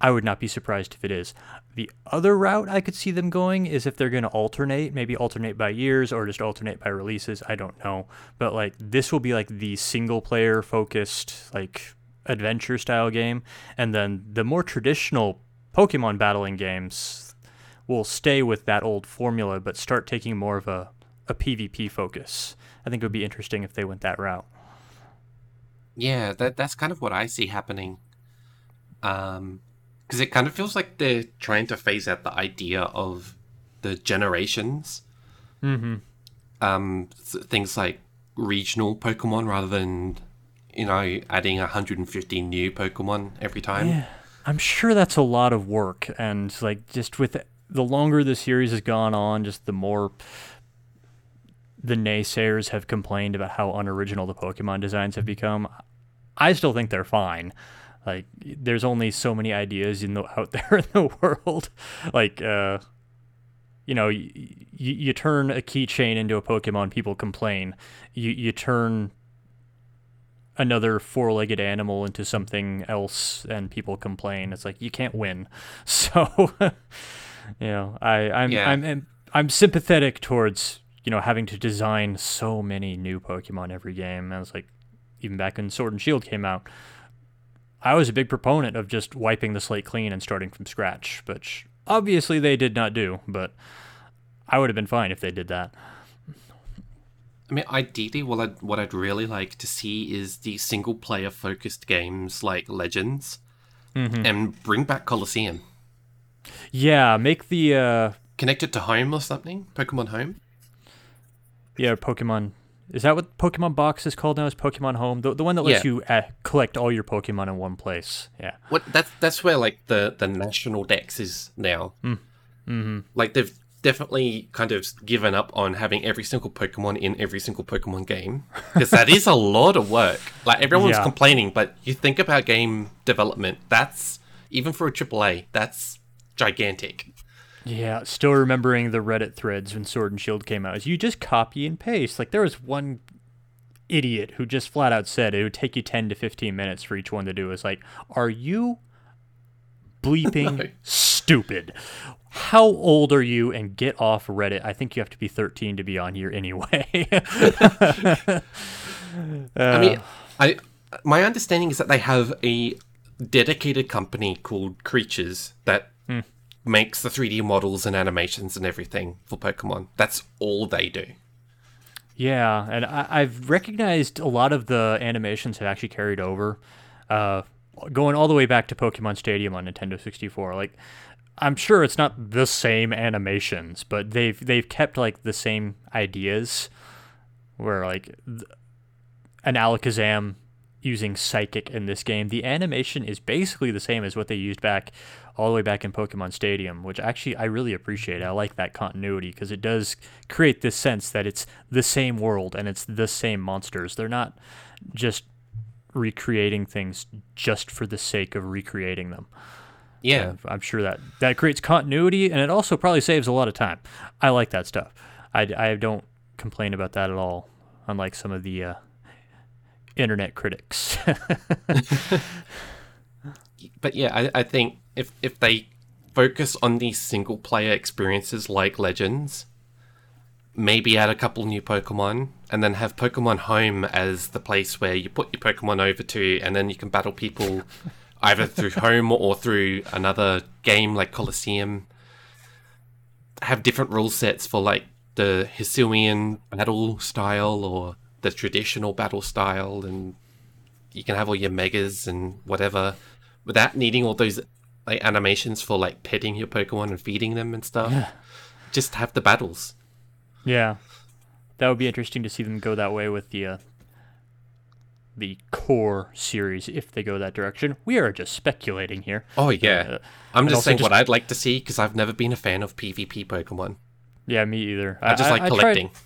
I would not be surprised if it is. The other route I could see them going is if they're going to alternate, maybe alternate by years or just alternate by releases. I don't know. But like this will be like the single player focused, like adventure style game. And then the more traditional Pokemon battling games will stay with that old formula, but start taking more of a, a PvP focus. I think it would be interesting if they went that route. Yeah, that that's kind of what I see happening. Um, Because it kind of feels like they're trying to phase out the idea of the generations. Mm-hmm. Um, things like regional Pokemon rather than, you know, adding one hundred fifty new Pokemon every time. Yeah, I'm sure that's a lot of work. And, like, just with the longer the series has gone on, just the more the naysayers have complained about how unoriginal the Pokemon designs have become. I still think they're fine. Like, there's only so many ideas in the, out there in the world. Like, uh, you know, y- y- you turn a keychain into a Pokemon, people complain. You you turn another four-legged animal into something else and people complain. It's like, you can't win. So, you know, I, I'm, yeah. I'm, I'm, I'm sympathetic towards, you know, having to design so many new Pokemon every game. I was like, even back when Sword and Shield came out, I was a big proponent of just wiping the slate clean and starting from scratch, which obviously they did not do, but I would have been fine if they did that. I mean, ideally, what I'd, what I'd really like to see is the single-player-focused games like Legends, mm-hmm. and bring back Colosseum. Yeah, make the... Uh... Connect it to Home or something? Pokemon Home? Yeah, Pokemon... Is that what Pokemon Box is called now? Is Pokemon Home? The, the one that lets yeah. you uh, collect all your Pokemon in one place. Yeah. What that's that's where like the, the national Dex is now. Mm. Mm-hmm. Like they've definitely kind of given up on having every single Pokemon in every single Pokemon game, because that is a lot of work. Like everyone's yeah. complaining, but you think about game development, that's even for a triple A, that's gigantic. Yeah, still remembering the Reddit threads when Sword and Shield came out. Is you just copy and paste. Like, there was one idiot who just flat out said it would take you ten to fifteen minutes for each one to do. It's like, are you bleeping no. stupid? How old are you? And get off Reddit. I think you have to be thirteen to be on here anyway. uh, I mean, I my understanding is that they have a dedicated company called Creatures that... Hmm. makes the three D models and animations and everything for Pokemon. That's all they do. Yeah, and I, I've recognized a lot of the animations have actually carried over, uh, going all the way back to Pokemon Stadium on Nintendo sixty-four. Like, I'm sure it's not the same animations, but they've they've kept like the same ideas, where like an Alakazam using Psychic in this game, the animation is basically the same as what they used back all the way back in Pokemon Stadium, which actually I really appreciate. I like that continuity because it does create this sense that it's the same world and it's the same monsters. They're not just recreating things just for the sake of recreating them. Yeah. And I'm sure that, that creates continuity, and it also probably saves a lot of time. I like that stuff. I, I don't complain about that at all, unlike some of the uh, internet critics. But yeah, I, I think if if they focus on these single-player experiences like Legends, maybe add a couple new Pokemon, and then have Pokemon Home as the place where you put your Pokemon over to, and then you can battle people either through Home or through another game like Colosseum. Have different rule sets for like the Hisuian battle style or the traditional battle style, and you can have all your megas and whatever, without needing all those like animations for like petting your Pokemon and feeding them and stuff. Yeah. Just have the battles. Yeah, that would be interesting to see them go that way with the uh, the core series if they go that direction. We are just speculating here. Oh yeah, uh, I'm just saying just... what I'd like to see, because I've never been a fan of PvP Pokemon. Yeah, me either. I, I just I, like I, collecting. I tried...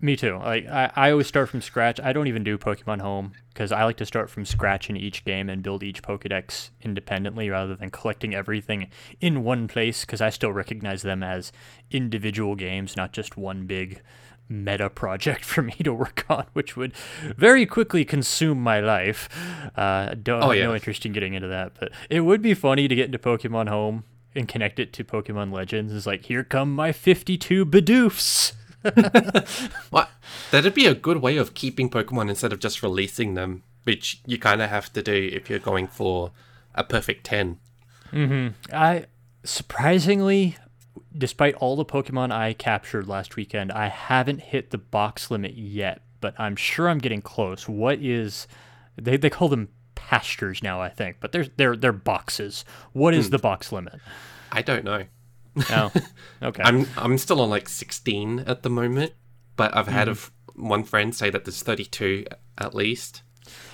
Me too. Like I, I always start from scratch. I don't even do Pokemon Home because I like to start from scratch in each game and build each Pokedex independently rather than collecting everything in one place, because I still recognize them as individual games, not just one big meta project for me to work on, which would very quickly consume my life. Uh, don't, oh, yeah. No interest in getting into that, but it would be funny to get into Pokemon Home and connect it to Pokemon Legends. It's like, here come my fifty-two Bidoofs. Well, that'd be a good way of keeping Pokemon instead of just releasing them, which you kind of have to do if you're going for a perfect ten. Mm-hmm. I surprisingly, despite all the Pokemon I captured last weekend, I haven't hit the box limit yet, but I'm sure I'm getting close. What is they they call them pastures now, I think, but they're they're they're boxes. What is hmm. the box limit? I don't know. Oh, okay. I'm I'm still on like sixteen at the moment, but I've had mm. a f- one friend say that there's thirty-two at least.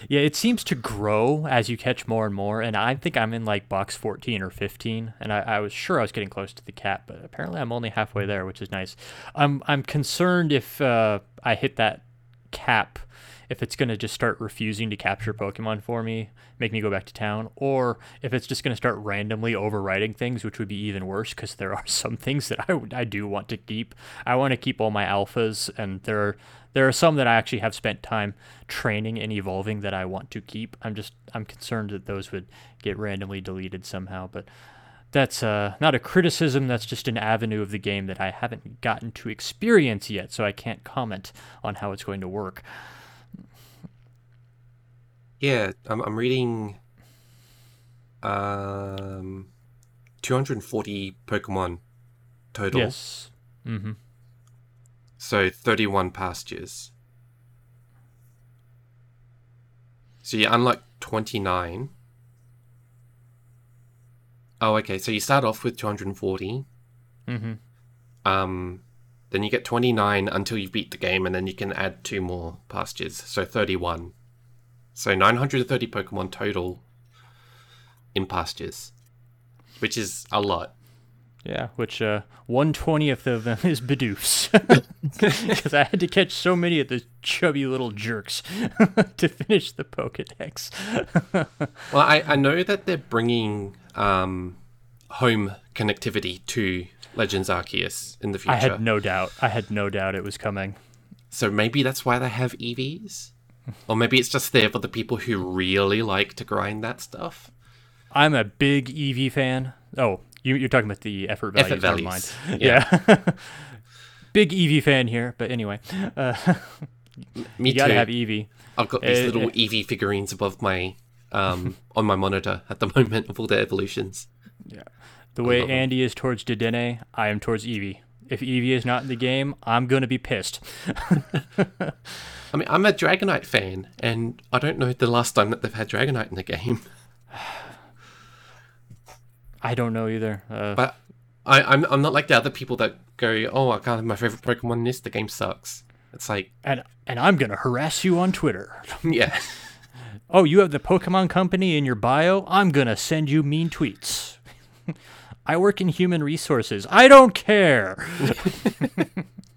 Yeah, it seems to grow as you catch more and more, and I think I'm in like box fourteen or fifteen, and I, I was sure I was getting close to the cap, but apparently I'm only halfway there, which is nice. I'm I'm concerned if uh, I hit that cap, if it's going to just start refusing to capture Pokemon for me, make me go back to town, or if it's just going to start randomly overriding things, which would be even worse because there are some things that I, I do want to keep. I want to keep all my alphas, and there are, there are some that I actually have spent time training and evolving that I want to keep. I'm just I'm concerned that those would get randomly deleted somehow, but that's uh, not a criticism, that's just an avenue of the game that I haven't gotten to experience yet, so I can't comment on how it's going to work. Yeah, I'm, I'm reading um, two hundred forty Pokemon total. Yes. Mm-hmm. So thirty-one pastures. So you unlock twenty-nine. Oh, okay. So you start off with two hundred forty. Mm-hmm. Um, then you get twenty-nine until you beat the game, and then you can add two more pastures. So thirty-one. So nine hundred thirty Pokemon total in pastures, which is a lot. Yeah, which uh, one twentieth of them is Bidoofs. Because I had to catch so many of the chubby little jerks to finish the Pokedex. Well, I, I know that they're bringing um, home connectivity to Legends Arceus in the future. I had no doubt. I had no doubt it was coming. So maybe that's why they have E Vs? Or maybe it's just there for the people who really like to grind that stuff. I'm a big E V fan. Oh, you, you're talking about the effort values. Effort values. Never mind. Yeah. yeah. Big E V fan here, but anyway. Uh, Me you gotta too. have E V. I've got these uh, little E V figurines above my, um, on my monitor at the moment of all their evolutions. Yeah. The way Andy is towards Dedenne, I am towards E V. If Eevee is not in the game, I'm going to be pissed. I mean, I'm a Dragonite fan, and I don't know the last time that they've had Dragonite in the game. I don't know either. Uh, but I, I'm I'm not like the other people that go, oh, I can't have my favorite Pokemon in this, the game sucks. It's like... And, and I'm going to harass you on Twitter. Yeah. Oh, you have the Pokemon Company in your bio? I'm going to send you mean tweets. I work in human resources. I don't care.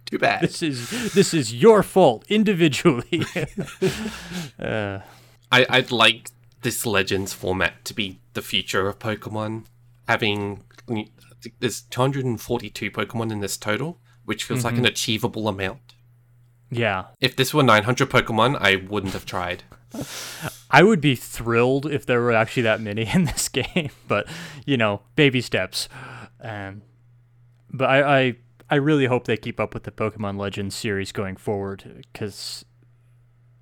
Too bad. This is this is your fault individually. uh, I, I'd like this Legends format to be the future of Pokemon. Having there's two hundred forty-two Pokemon in this total, which feels mm-hmm. like an achievable amount. Yeah. If this were nine hundred Pokemon, I wouldn't have tried. I would be thrilled if there were actually that many in this game, but, you know, baby steps. Um, but I, I I really hope they keep up with the Pokemon Legends series going forward, because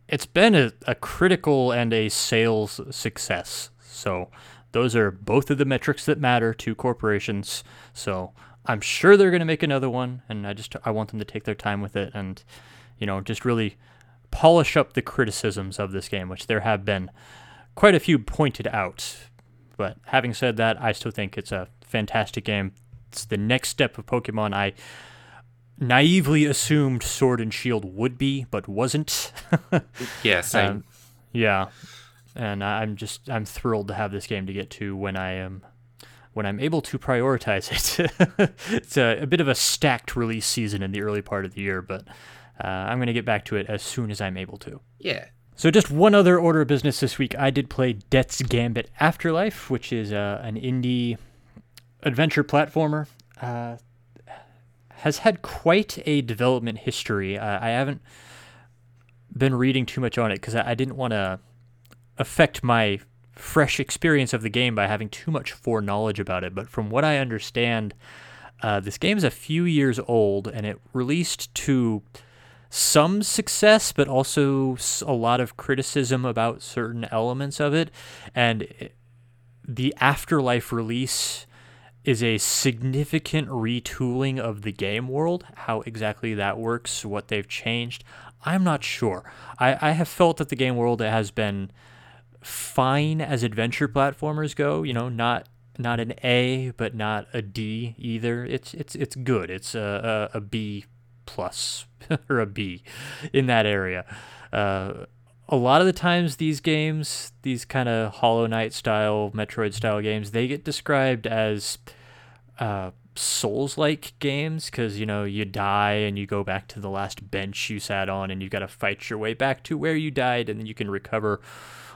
it's been a, a critical and a sales success. So those are both of the metrics that matter to corporations. So I'm sure they're going to make another one, and I just I want them to take their time with it and, you know, just really polish up the criticisms of this game, which there have been quite a few pointed out. But having said that, I still think it's a fantastic game. It's the next step of Pokemon. I naively assumed Sword and Shield would be, but wasn't. Yeah, same. Um, yeah, and I'm just I'm thrilled to have this game to get to when I am when I'm able to prioritize it. It's a, a bit of a stacked release season in the early part of the year, but. Uh, I'm going to get back to it as soon as I'm able to. Yeah. So just one other order of business this week. I did play Death's Gambit Afterlife, which is uh, an indie adventure platformer. Uh, has had quite a development history. Uh, I haven't been reading too much on it because I, I didn't want to affect my fresh experience of the game by having too much foreknowledge about it. But from what I understand, uh, this game is a few years old, and it released to... some success, but also a lot of criticism about certain elements of it. And the Afterlife release is a significant retooling of the game world. How exactly that works, what they've changed, I'm not sure. I, I have felt that the game world has been fine as adventure platformers go, you know, not not an A, but not a D either. It's, it's, it's good. It's a, a, a B plus or a B in that area. Uh, a lot of the times these games, these kind of Hollow Knight style, Metroid style games, they get described as uh, Souls-like games, because, you know, you die and you go back to the last bench you sat on, and you've got to fight your way back to where you died, and then you can recover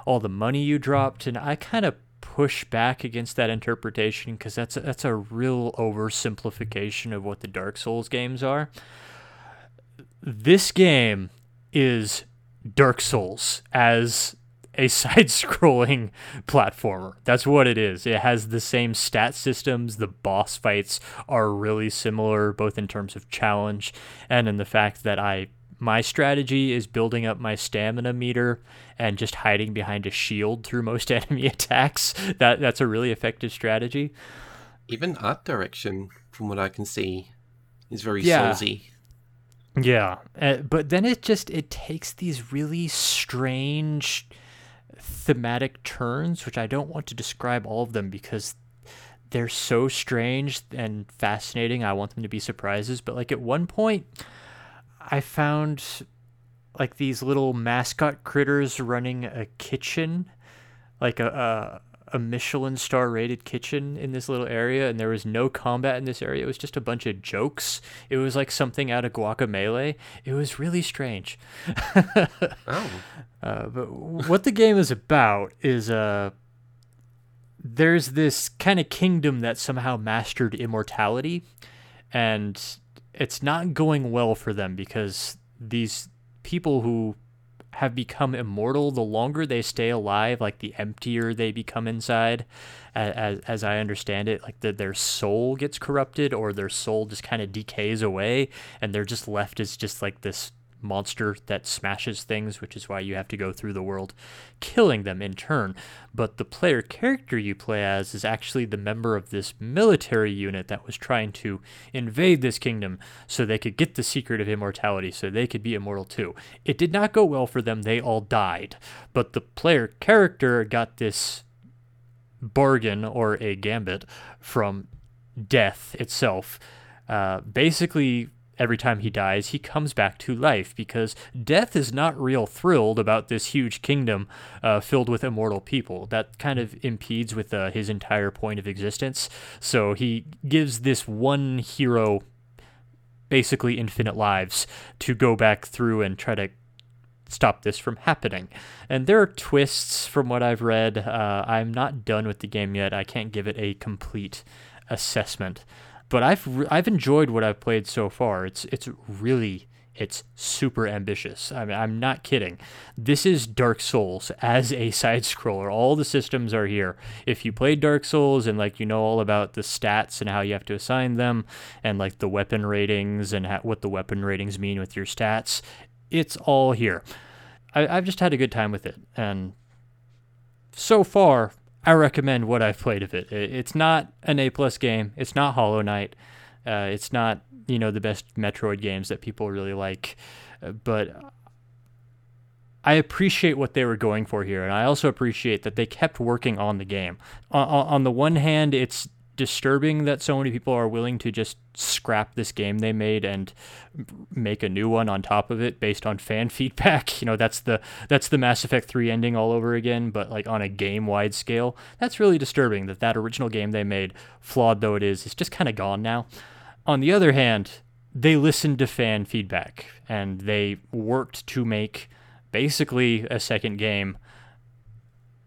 all the money you dropped. And I kind of push back against that interpretation, because that's a, that's a real oversimplification of what the Dark Souls games are. This game is Dark Souls as a side-scrolling platformer. That's what it is. It has the same stat systems. The boss fights are really similar, both in terms of challenge and in the fact that I my strategy is building up my stamina meter and just hiding behind a shield through most enemy attacks. That that's a really effective strategy. Even art direction, from what I can see, is very yeah. Soulsy. Yeah, uh, but then it just it takes these really strange thematic turns, which I don't want to describe all of them because they're so strange and fascinating. I want them to be surprises, but like at one point I found like these little mascot critters running a kitchen, like a a, a Michelin star rated kitchen in this little area, and there was no combat in this area. It was just a bunch of jokes. It was like something out of Guacamelee. It was really strange. Oh. Uh, but what the game is about is uh, there's this kind of kingdom that somehow mastered immortality, and it's not going well for them because these people who have become immortal, the longer they stay alive, like the emptier they become inside, as as I understand it, like the, their soul gets corrupted, or their soul just kind of decays away, and they're just left as just like this monster that smashes things, which is why you have to go through the world killing them in turn. But the player character you play as is actually the member of this military unit that was trying to invade this kingdom so they could get the secret of immortality, so they could be immortal too. It did not go well for them. They all died. But the player character got this bargain, or a gambit, from death itself. Uh, basically, every time he dies, he comes back to life, because death is not real thrilled about this huge kingdom uh, filled with immortal people. That kind of impedes with uh, his entire point of existence. So he gives this one hero basically infinite lives to go back through and try to stop this from happening. And there are twists from what I've read. Uh, I'm not done with the game yet. I can't give it a complete assessment. But I've re- I've enjoyed what I've played so far. It's it's really it's super ambitious. I mean, I'm not kidding. This is Dark Souls as a side scroller. All the systems are here. If you played Dark Souls and like you know all about the stats and how you have to assign them, and like the weapon ratings and ha- what the weapon ratings mean with your stats, it's all here. I- I've just had a good time with it, and so far, I recommend what I've played of it. It's not an A-plus game. It's not Hollow Knight. Uh, it's not, you know, the best Metroid games that people really like. But I appreciate what they were going for here, and I also appreciate that they kept working on the game. On, on the one hand, it's disturbing that so many people are willing to just scrap this game they made and make a new one on top of it based on fan feedback. You know, that's the that's the Mass Effect three ending all over again, but like on a game-wide scale. That's really disturbing that that original game they made, flawed though it is, is just kind of gone now. On the other hand, they listened to fan feedback and they worked to make basically a second game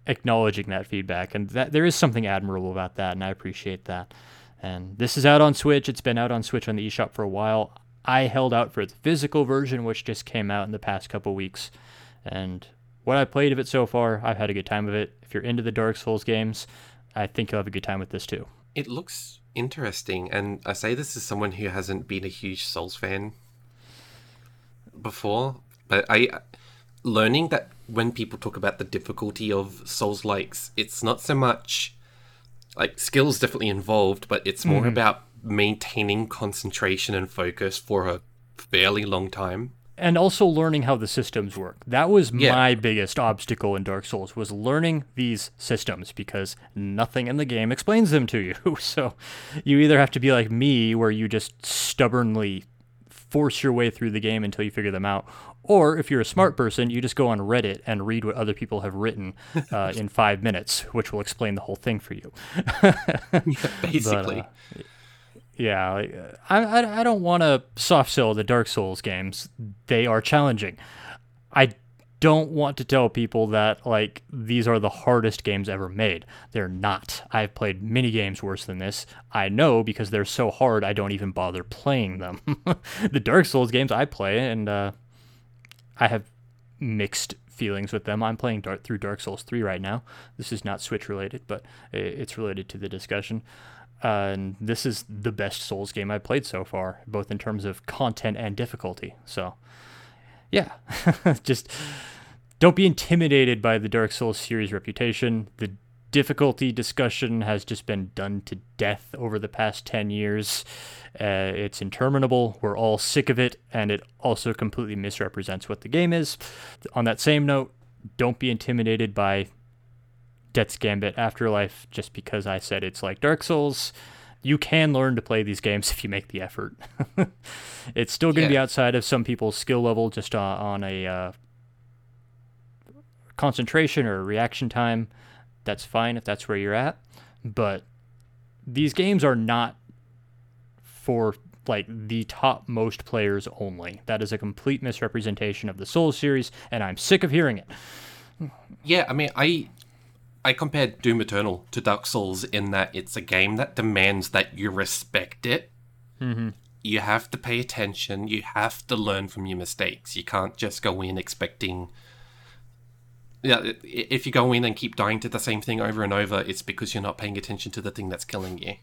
acknowledging that feedback, and that there is something admirable about that, and I appreciate that. And this is out on Switch. It's been out on Switch on the eShop for a while. I held out for the physical version, which just came out in the past couple weeks. And what I played of it so far, I've had a good time of it. If you're into the Dark Souls games, I think you'll have a good time with this too. It looks interesting, and I say this as someone who hasn't been a huge Souls fan before, but I learning that. When people talk about the difficulty of Souls-likes, it's not so much, like, skill's definitely involved, but it's more mm-hmm. about maintaining concentration and focus for a fairly long time. And also learning how the systems work. That was yeah. my biggest obstacle in Dark Souls, was learning these systems, because nothing in the game explains them to you. So you either have to be like me, where you just stubbornly force your way through the game until you figure them out, or if you're a smart person, you just go on Reddit and read what other people have written uh, in five minutes, which will explain the whole thing for you. yeah, basically. But, uh, Yeah, like, I, I, I don't want to soft sell the Dark Souls games. They are challenging. I don't want to tell people that, like, these are the hardest games ever made. They're not. I've played many games worse than this. I know because they're so hard I don't even bother playing them. The Dark Souls games I play, and uh, I have mixed feelings with them. I'm playing Dark, through Dark Souls three right now. This is not Switch related, but it's related to the discussion. Uh, and this is the best Souls game I've played so far, both in terms of content and difficulty. So, yeah, just don't be intimidated by the Dark Souls series reputation. The difficulty discussion has just been done to death over the past ten years. Uh, it's interminable. We're all sick of it, and it also completely misrepresents what the game is. On that same note, don't be intimidated by Death's Gambit Afterlife just because I said it's like Dark Souls. You can learn to play these games if you make the effort. It's still going to yeah. be outside of some people's skill level, just on, on a uh, concentration or reaction time. That's fine if that's where you're at. But these games are not for, like, the top most players only. That is a complete misrepresentation of the Souls series, and I'm sick of hearing it. Yeah, I mean, I... I compared Doom Eternal to Dark Souls in that it's a game that demands that you respect it. Mm-hmm. You have to pay attention. You have to learn from your mistakes. You can't just go in expecting... Yeah, if you go in and keep dying to the same thing over and over, it's because you're not paying attention to the thing that's killing you.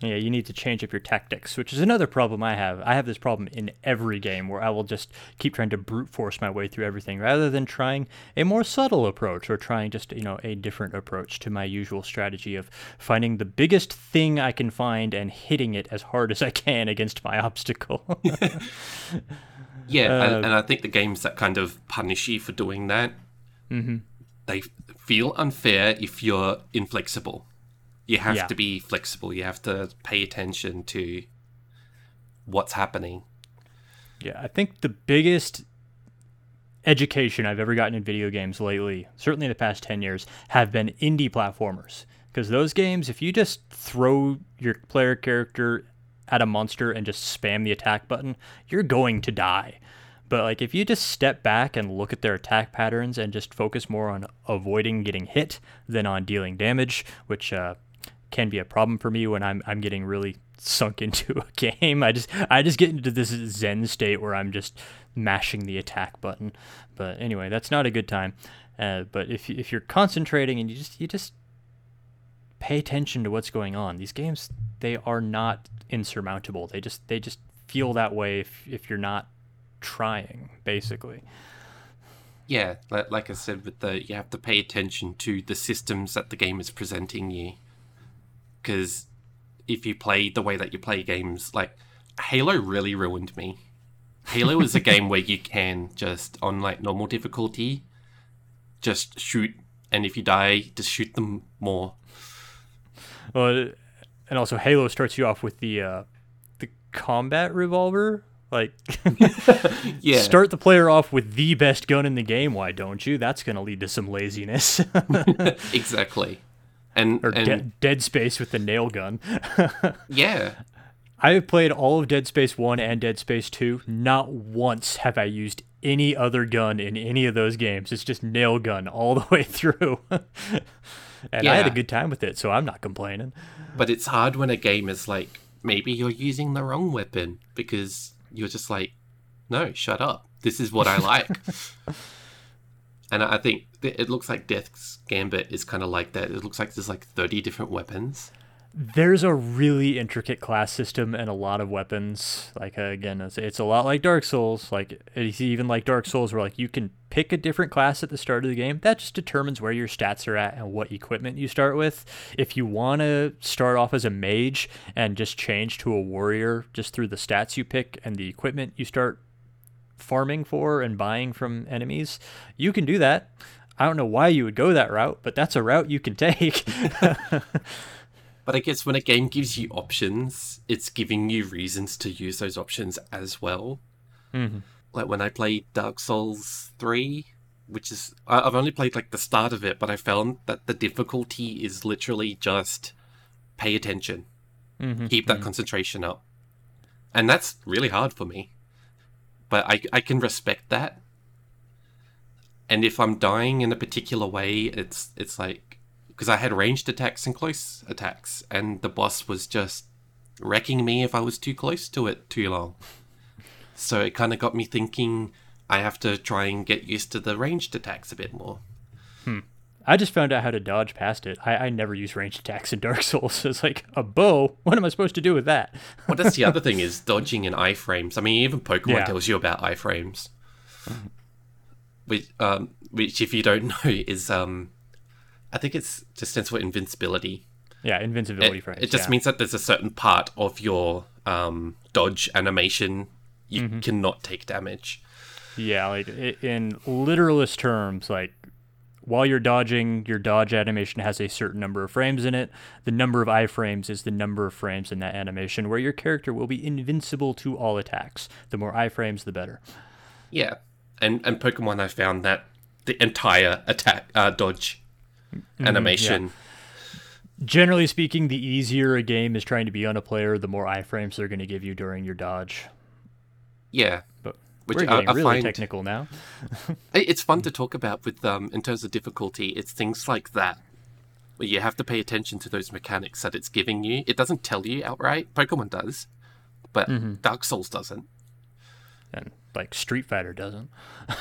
Yeah, you need to change up your tactics, which is another problem I have. I have this problem in every game where I will just keep trying to brute force my way through everything rather than trying a more subtle approach or trying just, you know, a different approach to my usual strategy of finding the biggest thing I can find and hitting it as hard as I can against my obstacle. Yeah, uh, and, and I think the games that kind of punish you for doing that, mm-hmm. they feel unfair if you're inflexible. You have yeah. to be flexible. You have to pay attention to what's happening. Yeah, I think the biggest education I've ever gotten in video games lately, certainly in the past ten years, have been indie platformers. Because those games, if you just throw your player character at a monster and just spam the attack button, you're going to die. But like, if you just step back and look at their attack patterns and just focus more on avoiding getting hit than on dealing damage, which uh, can be a problem for me when I'm I'm getting really sunk into a game. I just I just get into this zen state where I'm just mashing the attack button. But anyway, that's not a good time. Uh, but if if you're concentrating and you just you just pay attention to what's going on, these games, they are not insurmountable. They just they just feel that way if if you're not trying, basically. Yeah, like, like I said, with the you have to pay attention to the systems that the game is presenting you, because if you play the way that you play games, like Halo really ruined me. Halo is a game where you can just, on like normal difficulty, just shoot, and if you die, just shoot them more. Well, and also Halo starts you off with the uh, the combat revolver. Like, yeah. Start the player off with the best gun in the game, why don't you? That's going to lead to some laziness. Exactly. And, or and... De- Dead Space with the nail gun. Yeah. I have played all of Dead Space one and Dead Space two. Not once have I used any other gun in any of those games. It's just nail gun all the way through. And yeah. I had a good time with it, so I'm not complaining. But it's hard when a game is like, maybe you're using the wrong weapon, because... you're just like, no, shut up. This is what I like. And I think th- it looks like Death's Gambit is kind of like that. It looks like there's like thirty different weapons. There's a really intricate class system and a lot of weapons. Like, uh, again, it's, it's a lot like Dark Souls. Like, it's even like Dark Souls where, like, you can pick a different class at the start of the game. That just determines where your stats are at and what equipment you start with. If you want to start off as a mage and just change to a warrior just through the stats you pick and the equipment you start farming for and buying from enemies, you can do that. I don't know why you would go that route, but that's a route you can take. But I guess when a game gives you options, it's giving you reasons to use those options as well. Mm-hmm. Like when I played Dark Souls three, which is... I've only played like the start of it, but I found that the difficulty is literally just pay attention. mm-hmm, keep that mm-hmm. concentration up. And that's really hard for me. But I, I can respect that. And if I'm dying in a particular way, it's it's like... Because I had ranged attacks and close attacks, and the boss was just wrecking me if I was too close to it too long. So it kind of got me thinking, I have to try and get used to the ranged attacks a bit more. Hmm. I just found out how to dodge past it. I, I never use ranged attacks in Dark Souls. So it's like, a bow? What am I supposed to do with that? Well, that's the other thing, is dodging and iframes. I mean, even Pokemon yeah. tells you about iframes. Which, um, which, if you don't know, is... um, I think it's just stands for invincibility. Yeah, invincibility it, frames. It just yeah. means that there's a certain part of your um, dodge animation you mm-hmm. cannot take damage. Yeah, like in literalist terms, like while you're dodging, your dodge animation has a certain number of frames in it. The number of iframes is the number of frames in that animation where your character will be invincible to all attacks. The more iframes, the better. Yeah, and and Pokemon, I found that the entire attack uh, dodge mm-hmm, animation. Yeah. Generally speaking, the easier a game is trying to be on a player, the more iframes they're going to give you during your dodge. Yeah, but which we're getting I, I really find technical now. It's fun to talk about with um, in terms of difficulty. It's things like that where you have to pay attention to those mechanics that it's giving you. It doesn't tell you outright. Pokemon does, but mm-hmm. Dark Souls doesn't, and like Street Fighter doesn't.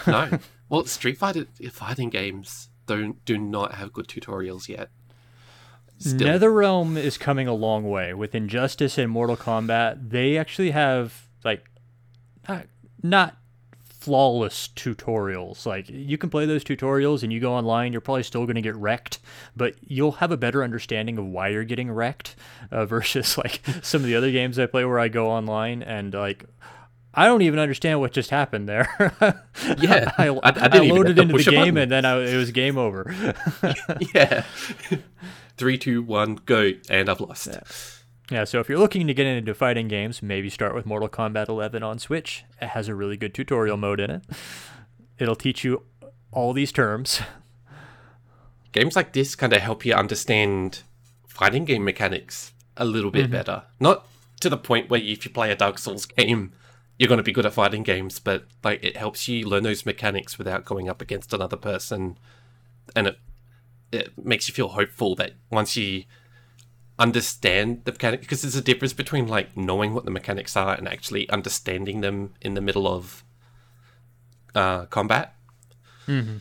No, well, Street Fighter fighting games don't do not have good tutorials yet. Still. NetherRealm is coming a long way with Injustice and Mortal Kombat. They actually have like. Not, not flawless tutorials. Like, you can play those tutorials and you go online, you're probably still going to get wrecked, but you'll have a better understanding of why you're getting wrecked uh, versus like some of the other games I play where I go online and like, I don't even understand what just happened there. Yeah. I, I, I, I loaded into the game button. And then I, it was game over. Yeah. Three, two, one, go. And I've lost. Yeah. Yeah, so if you're looking to get into fighting games, maybe start with Mortal Kombat eleven on Switch. It has a really good tutorial mode in it. It'll teach you all these terms. Games like this kind of help you understand fighting game mechanics a little bit mm-hmm. better. Not to the point where if you play a Dark Souls game, you're going to be good at fighting games, but like it helps you learn those mechanics without going up against another person. And it, it makes you feel hopeful that once you... understand the mechanics, because there's a difference between like knowing what the mechanics are and actually understanding them in the middle of uh, combat. Mm-hmm.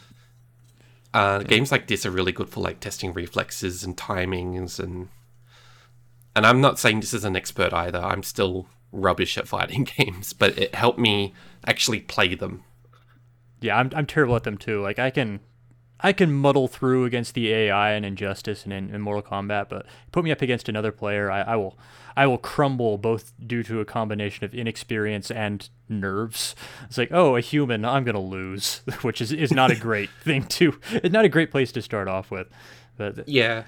Uh, yeah. Games like this are really good for like testing reflexes and timings, and and I'm not saying this is an expert either. I'm still rubbish at fighting games, but it helped me actually play them. Yeah, I'm I'm terrible at them too. Like I can. I can muddle through against the A I and Injustice and in, in Mortal Kombat, but put me up against another player, I, I will I will crumble, both due to a combination of inexperience and nerves. It's like, oh, a human, I'm gonna lose, which is, is not a great thing to. It's not a great place to start off with. But yeah,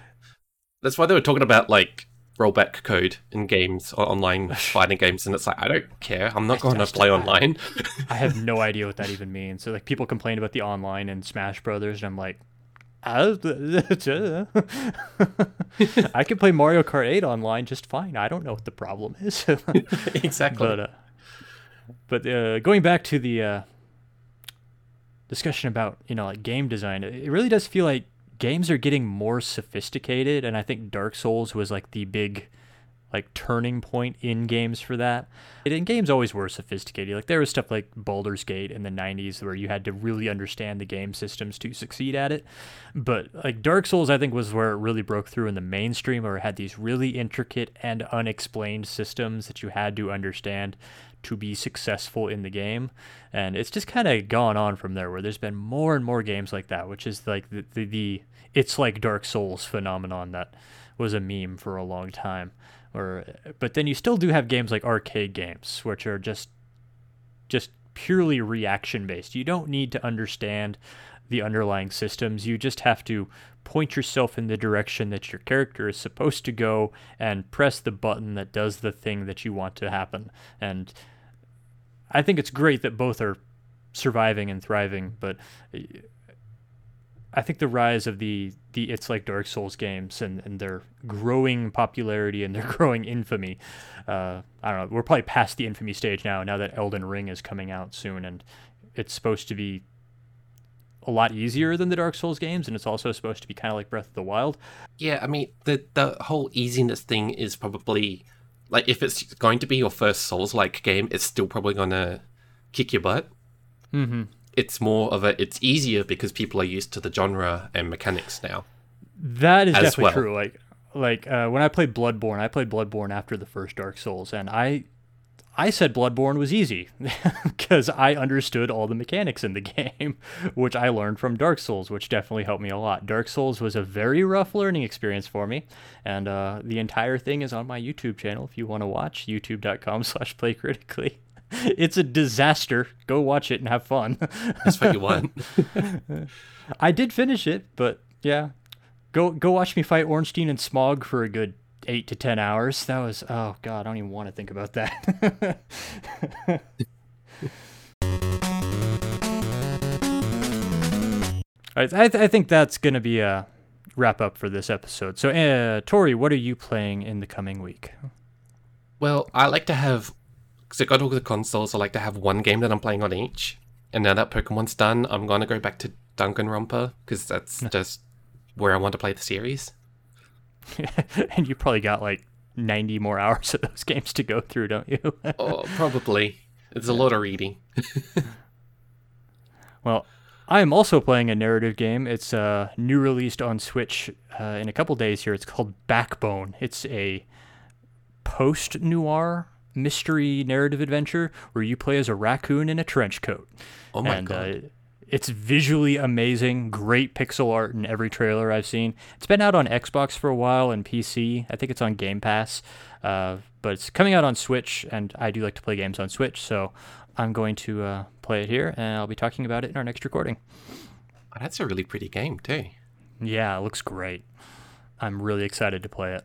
that's why they were talking about like rollback code in games or online fighting games, and it's like, I don't care, I'm not going to play online. I have no idea what that even means. So like people complain about the online in Smash Brothers, and I'm like, I can play Mario Kart eight online just fine. I don't know what the problem is. Exactly. But, uh, but uh, going back to the uh, discussion about, you know, like game design, it really does feel like games are getting more sophisticated, and I think Dark Souls was like the big like turning point in games for that. And games always were sophisticated. Like there was stuff like Baldur's Gate in the nineties where you had to really understand the game systems to succeed at it. But like Dark Souls, I think, was where it really broke through in the mainstream, where it had these really intricate and unexplained systems that you had to understand to be successful in the game. And it's just kind of gone on from there, where there's been more and more games like that, which is like the, the, the it's like Dark Souls phenomenon that was a meme for a long time. Or but then you still do have games like arcade games, which are just just purely reaction based. You don't need to understand the underlying systems. You just have to point yourself in the direction that your character is supposed to go and press the button that does the thing that you want to happen. And I think it's great that both are surviving and thriving, but I think the rise of the, the It's Like Dark Souls games and, and their growing popularity and their growing infamy. Uh, I don't know. We're probably past the infamy stage now, now that Elden Ring is coming out soon. And it's supposed to be a lot easier than the Dark Souls games. And it's also supposed to be kind of like Breath of the Wild. Yeah, I mean, the, the whole easiness thing is probably... Like, if it's going to be your first Souls-like game, it's still probably going to kick your butt. Mm-hmm. It's more of a... It's easier because people are used to the genre and mechanics now. That is definitely well. true. Like, like uh, when I played Bloodborne, I played Bloodborne after the first Dark Souls, and I... I said Bloodborne was easy because I understood all the mechanics in the game, which I learned from Dark Souls, which definitely helped me a lot. Dark Souls was a very rough learning experience for me, and uh, the entire thing is on my YouTube channel if you want to watch, youtube dot com slash play critically. It's a disaster. Go watch it and have fun. That's what you want. I did finish it, but yeah. Go, go watch me fight Ornstein and Smog for a good eight to ten hours. That was, oh god, I don't even want to think about that. All right, I, th- I think that's gonna be a wrap up for this episode. So uh Tori, what are you playing in the coming week? Well, I like to have, because I got all the consoles, I like to have one game that I'm playing on each, and now that Pokemon's done, I'm gonna go back to Danganronpa because that's just where I want to play the series. And you probably got like ninety more hours of those games to go through, don't you? Oh, probably. It's a lot of reading. Well, I am also playing a narrative game. It's uh, new released on Switch uh, in a couple days here. It's called Backbone. It's a post-noir mystery narrative adventure where you play as a raccoon in a trench coat. Oh my and, god. Uh, It's visually amazing, great pixel art in every trailer I've seen. It's been out on Xbox for a while and P C. I think it's on Game Pass, uh, but it's coming out on Switch, and I do like to play games on Switch, so I'm going to uh, play it here, and I'll be talking about it in our next recording. Oh, that's a really pretty game, too. Yeah, it looks great. I'm really excited to play it.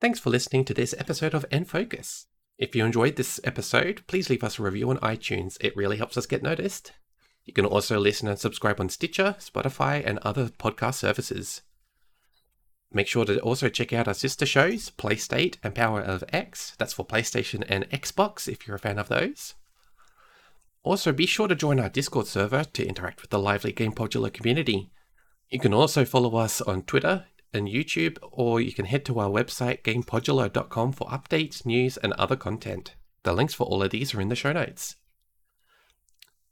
Thanks for listening to this episode of N Focus. If you enjoyed this episode, please leave us a review on iTunes. It really helps us get noticed. You can also listen and subscribe on Stitcher, Spotify, and other podcast services. Make sure to also check out our sister shows, PlayState and Power of X. That's for PlayStation and Xbox, if you're a fan of those. Also, be sure to join our Discord server to interact with the lively Gamepodular community. You can also follow us on Twitter and YouTube, or you can head to our website gamepodular dot com for updates, news, and other content. The links for all of these are in the show notes.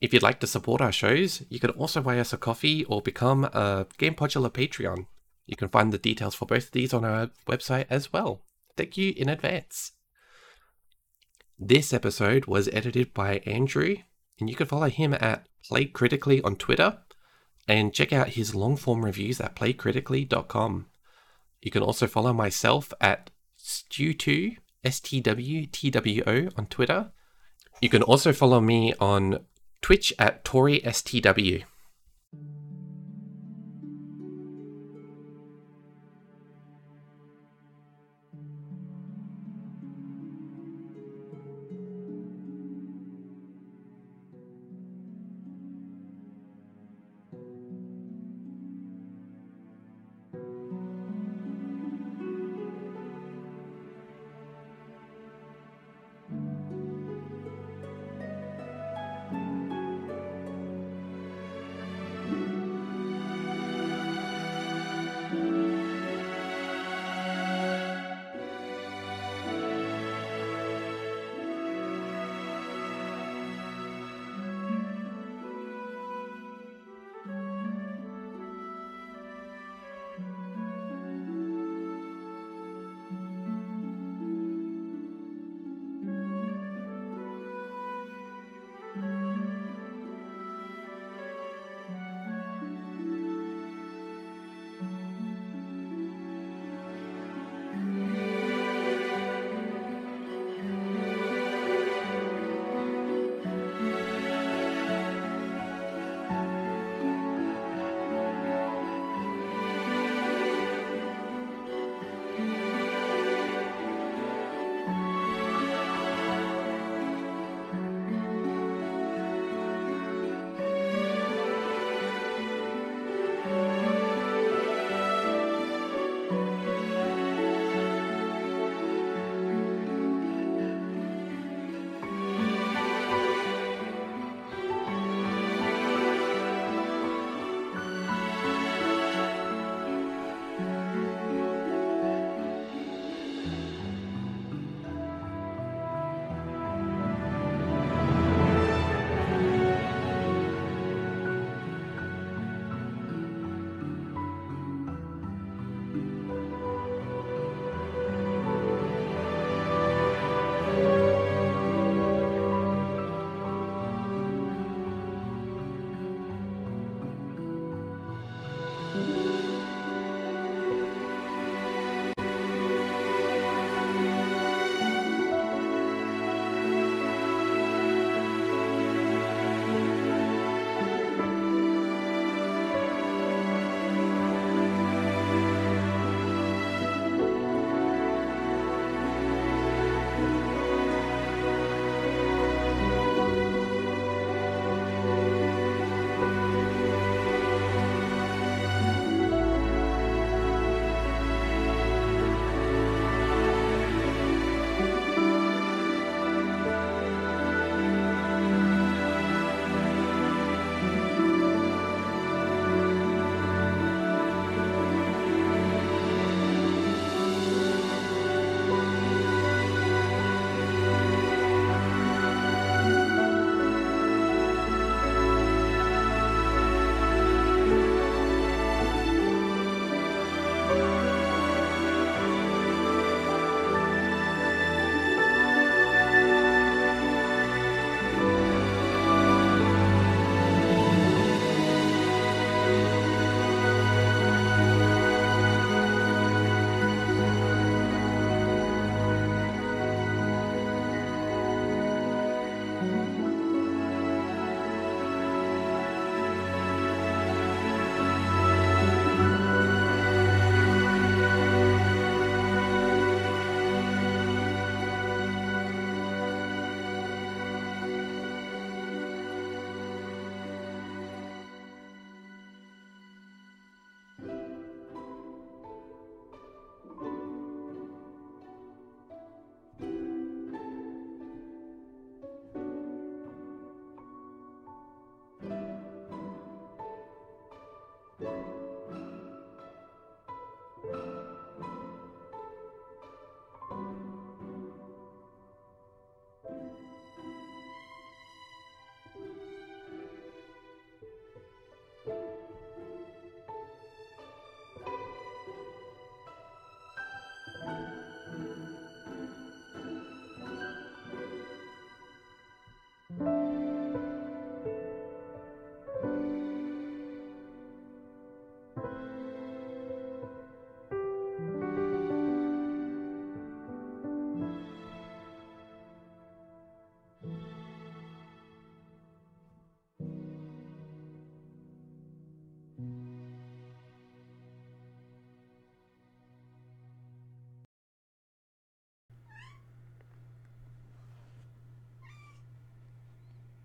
If you'd like to support our shows, you can also buy us a coffee or become a Gamepodular Patreon. You can find the details for both of these on our website as well. Thank you in advance. This episode was edited by Andrew, and you can follow him at PlayCritically on Twitter, and check out his long-form reviews at play critically dot com. You can also follow myself at Stu two, S T W T W O on Twitter. You can also follow me on Twitch at Tori S T W.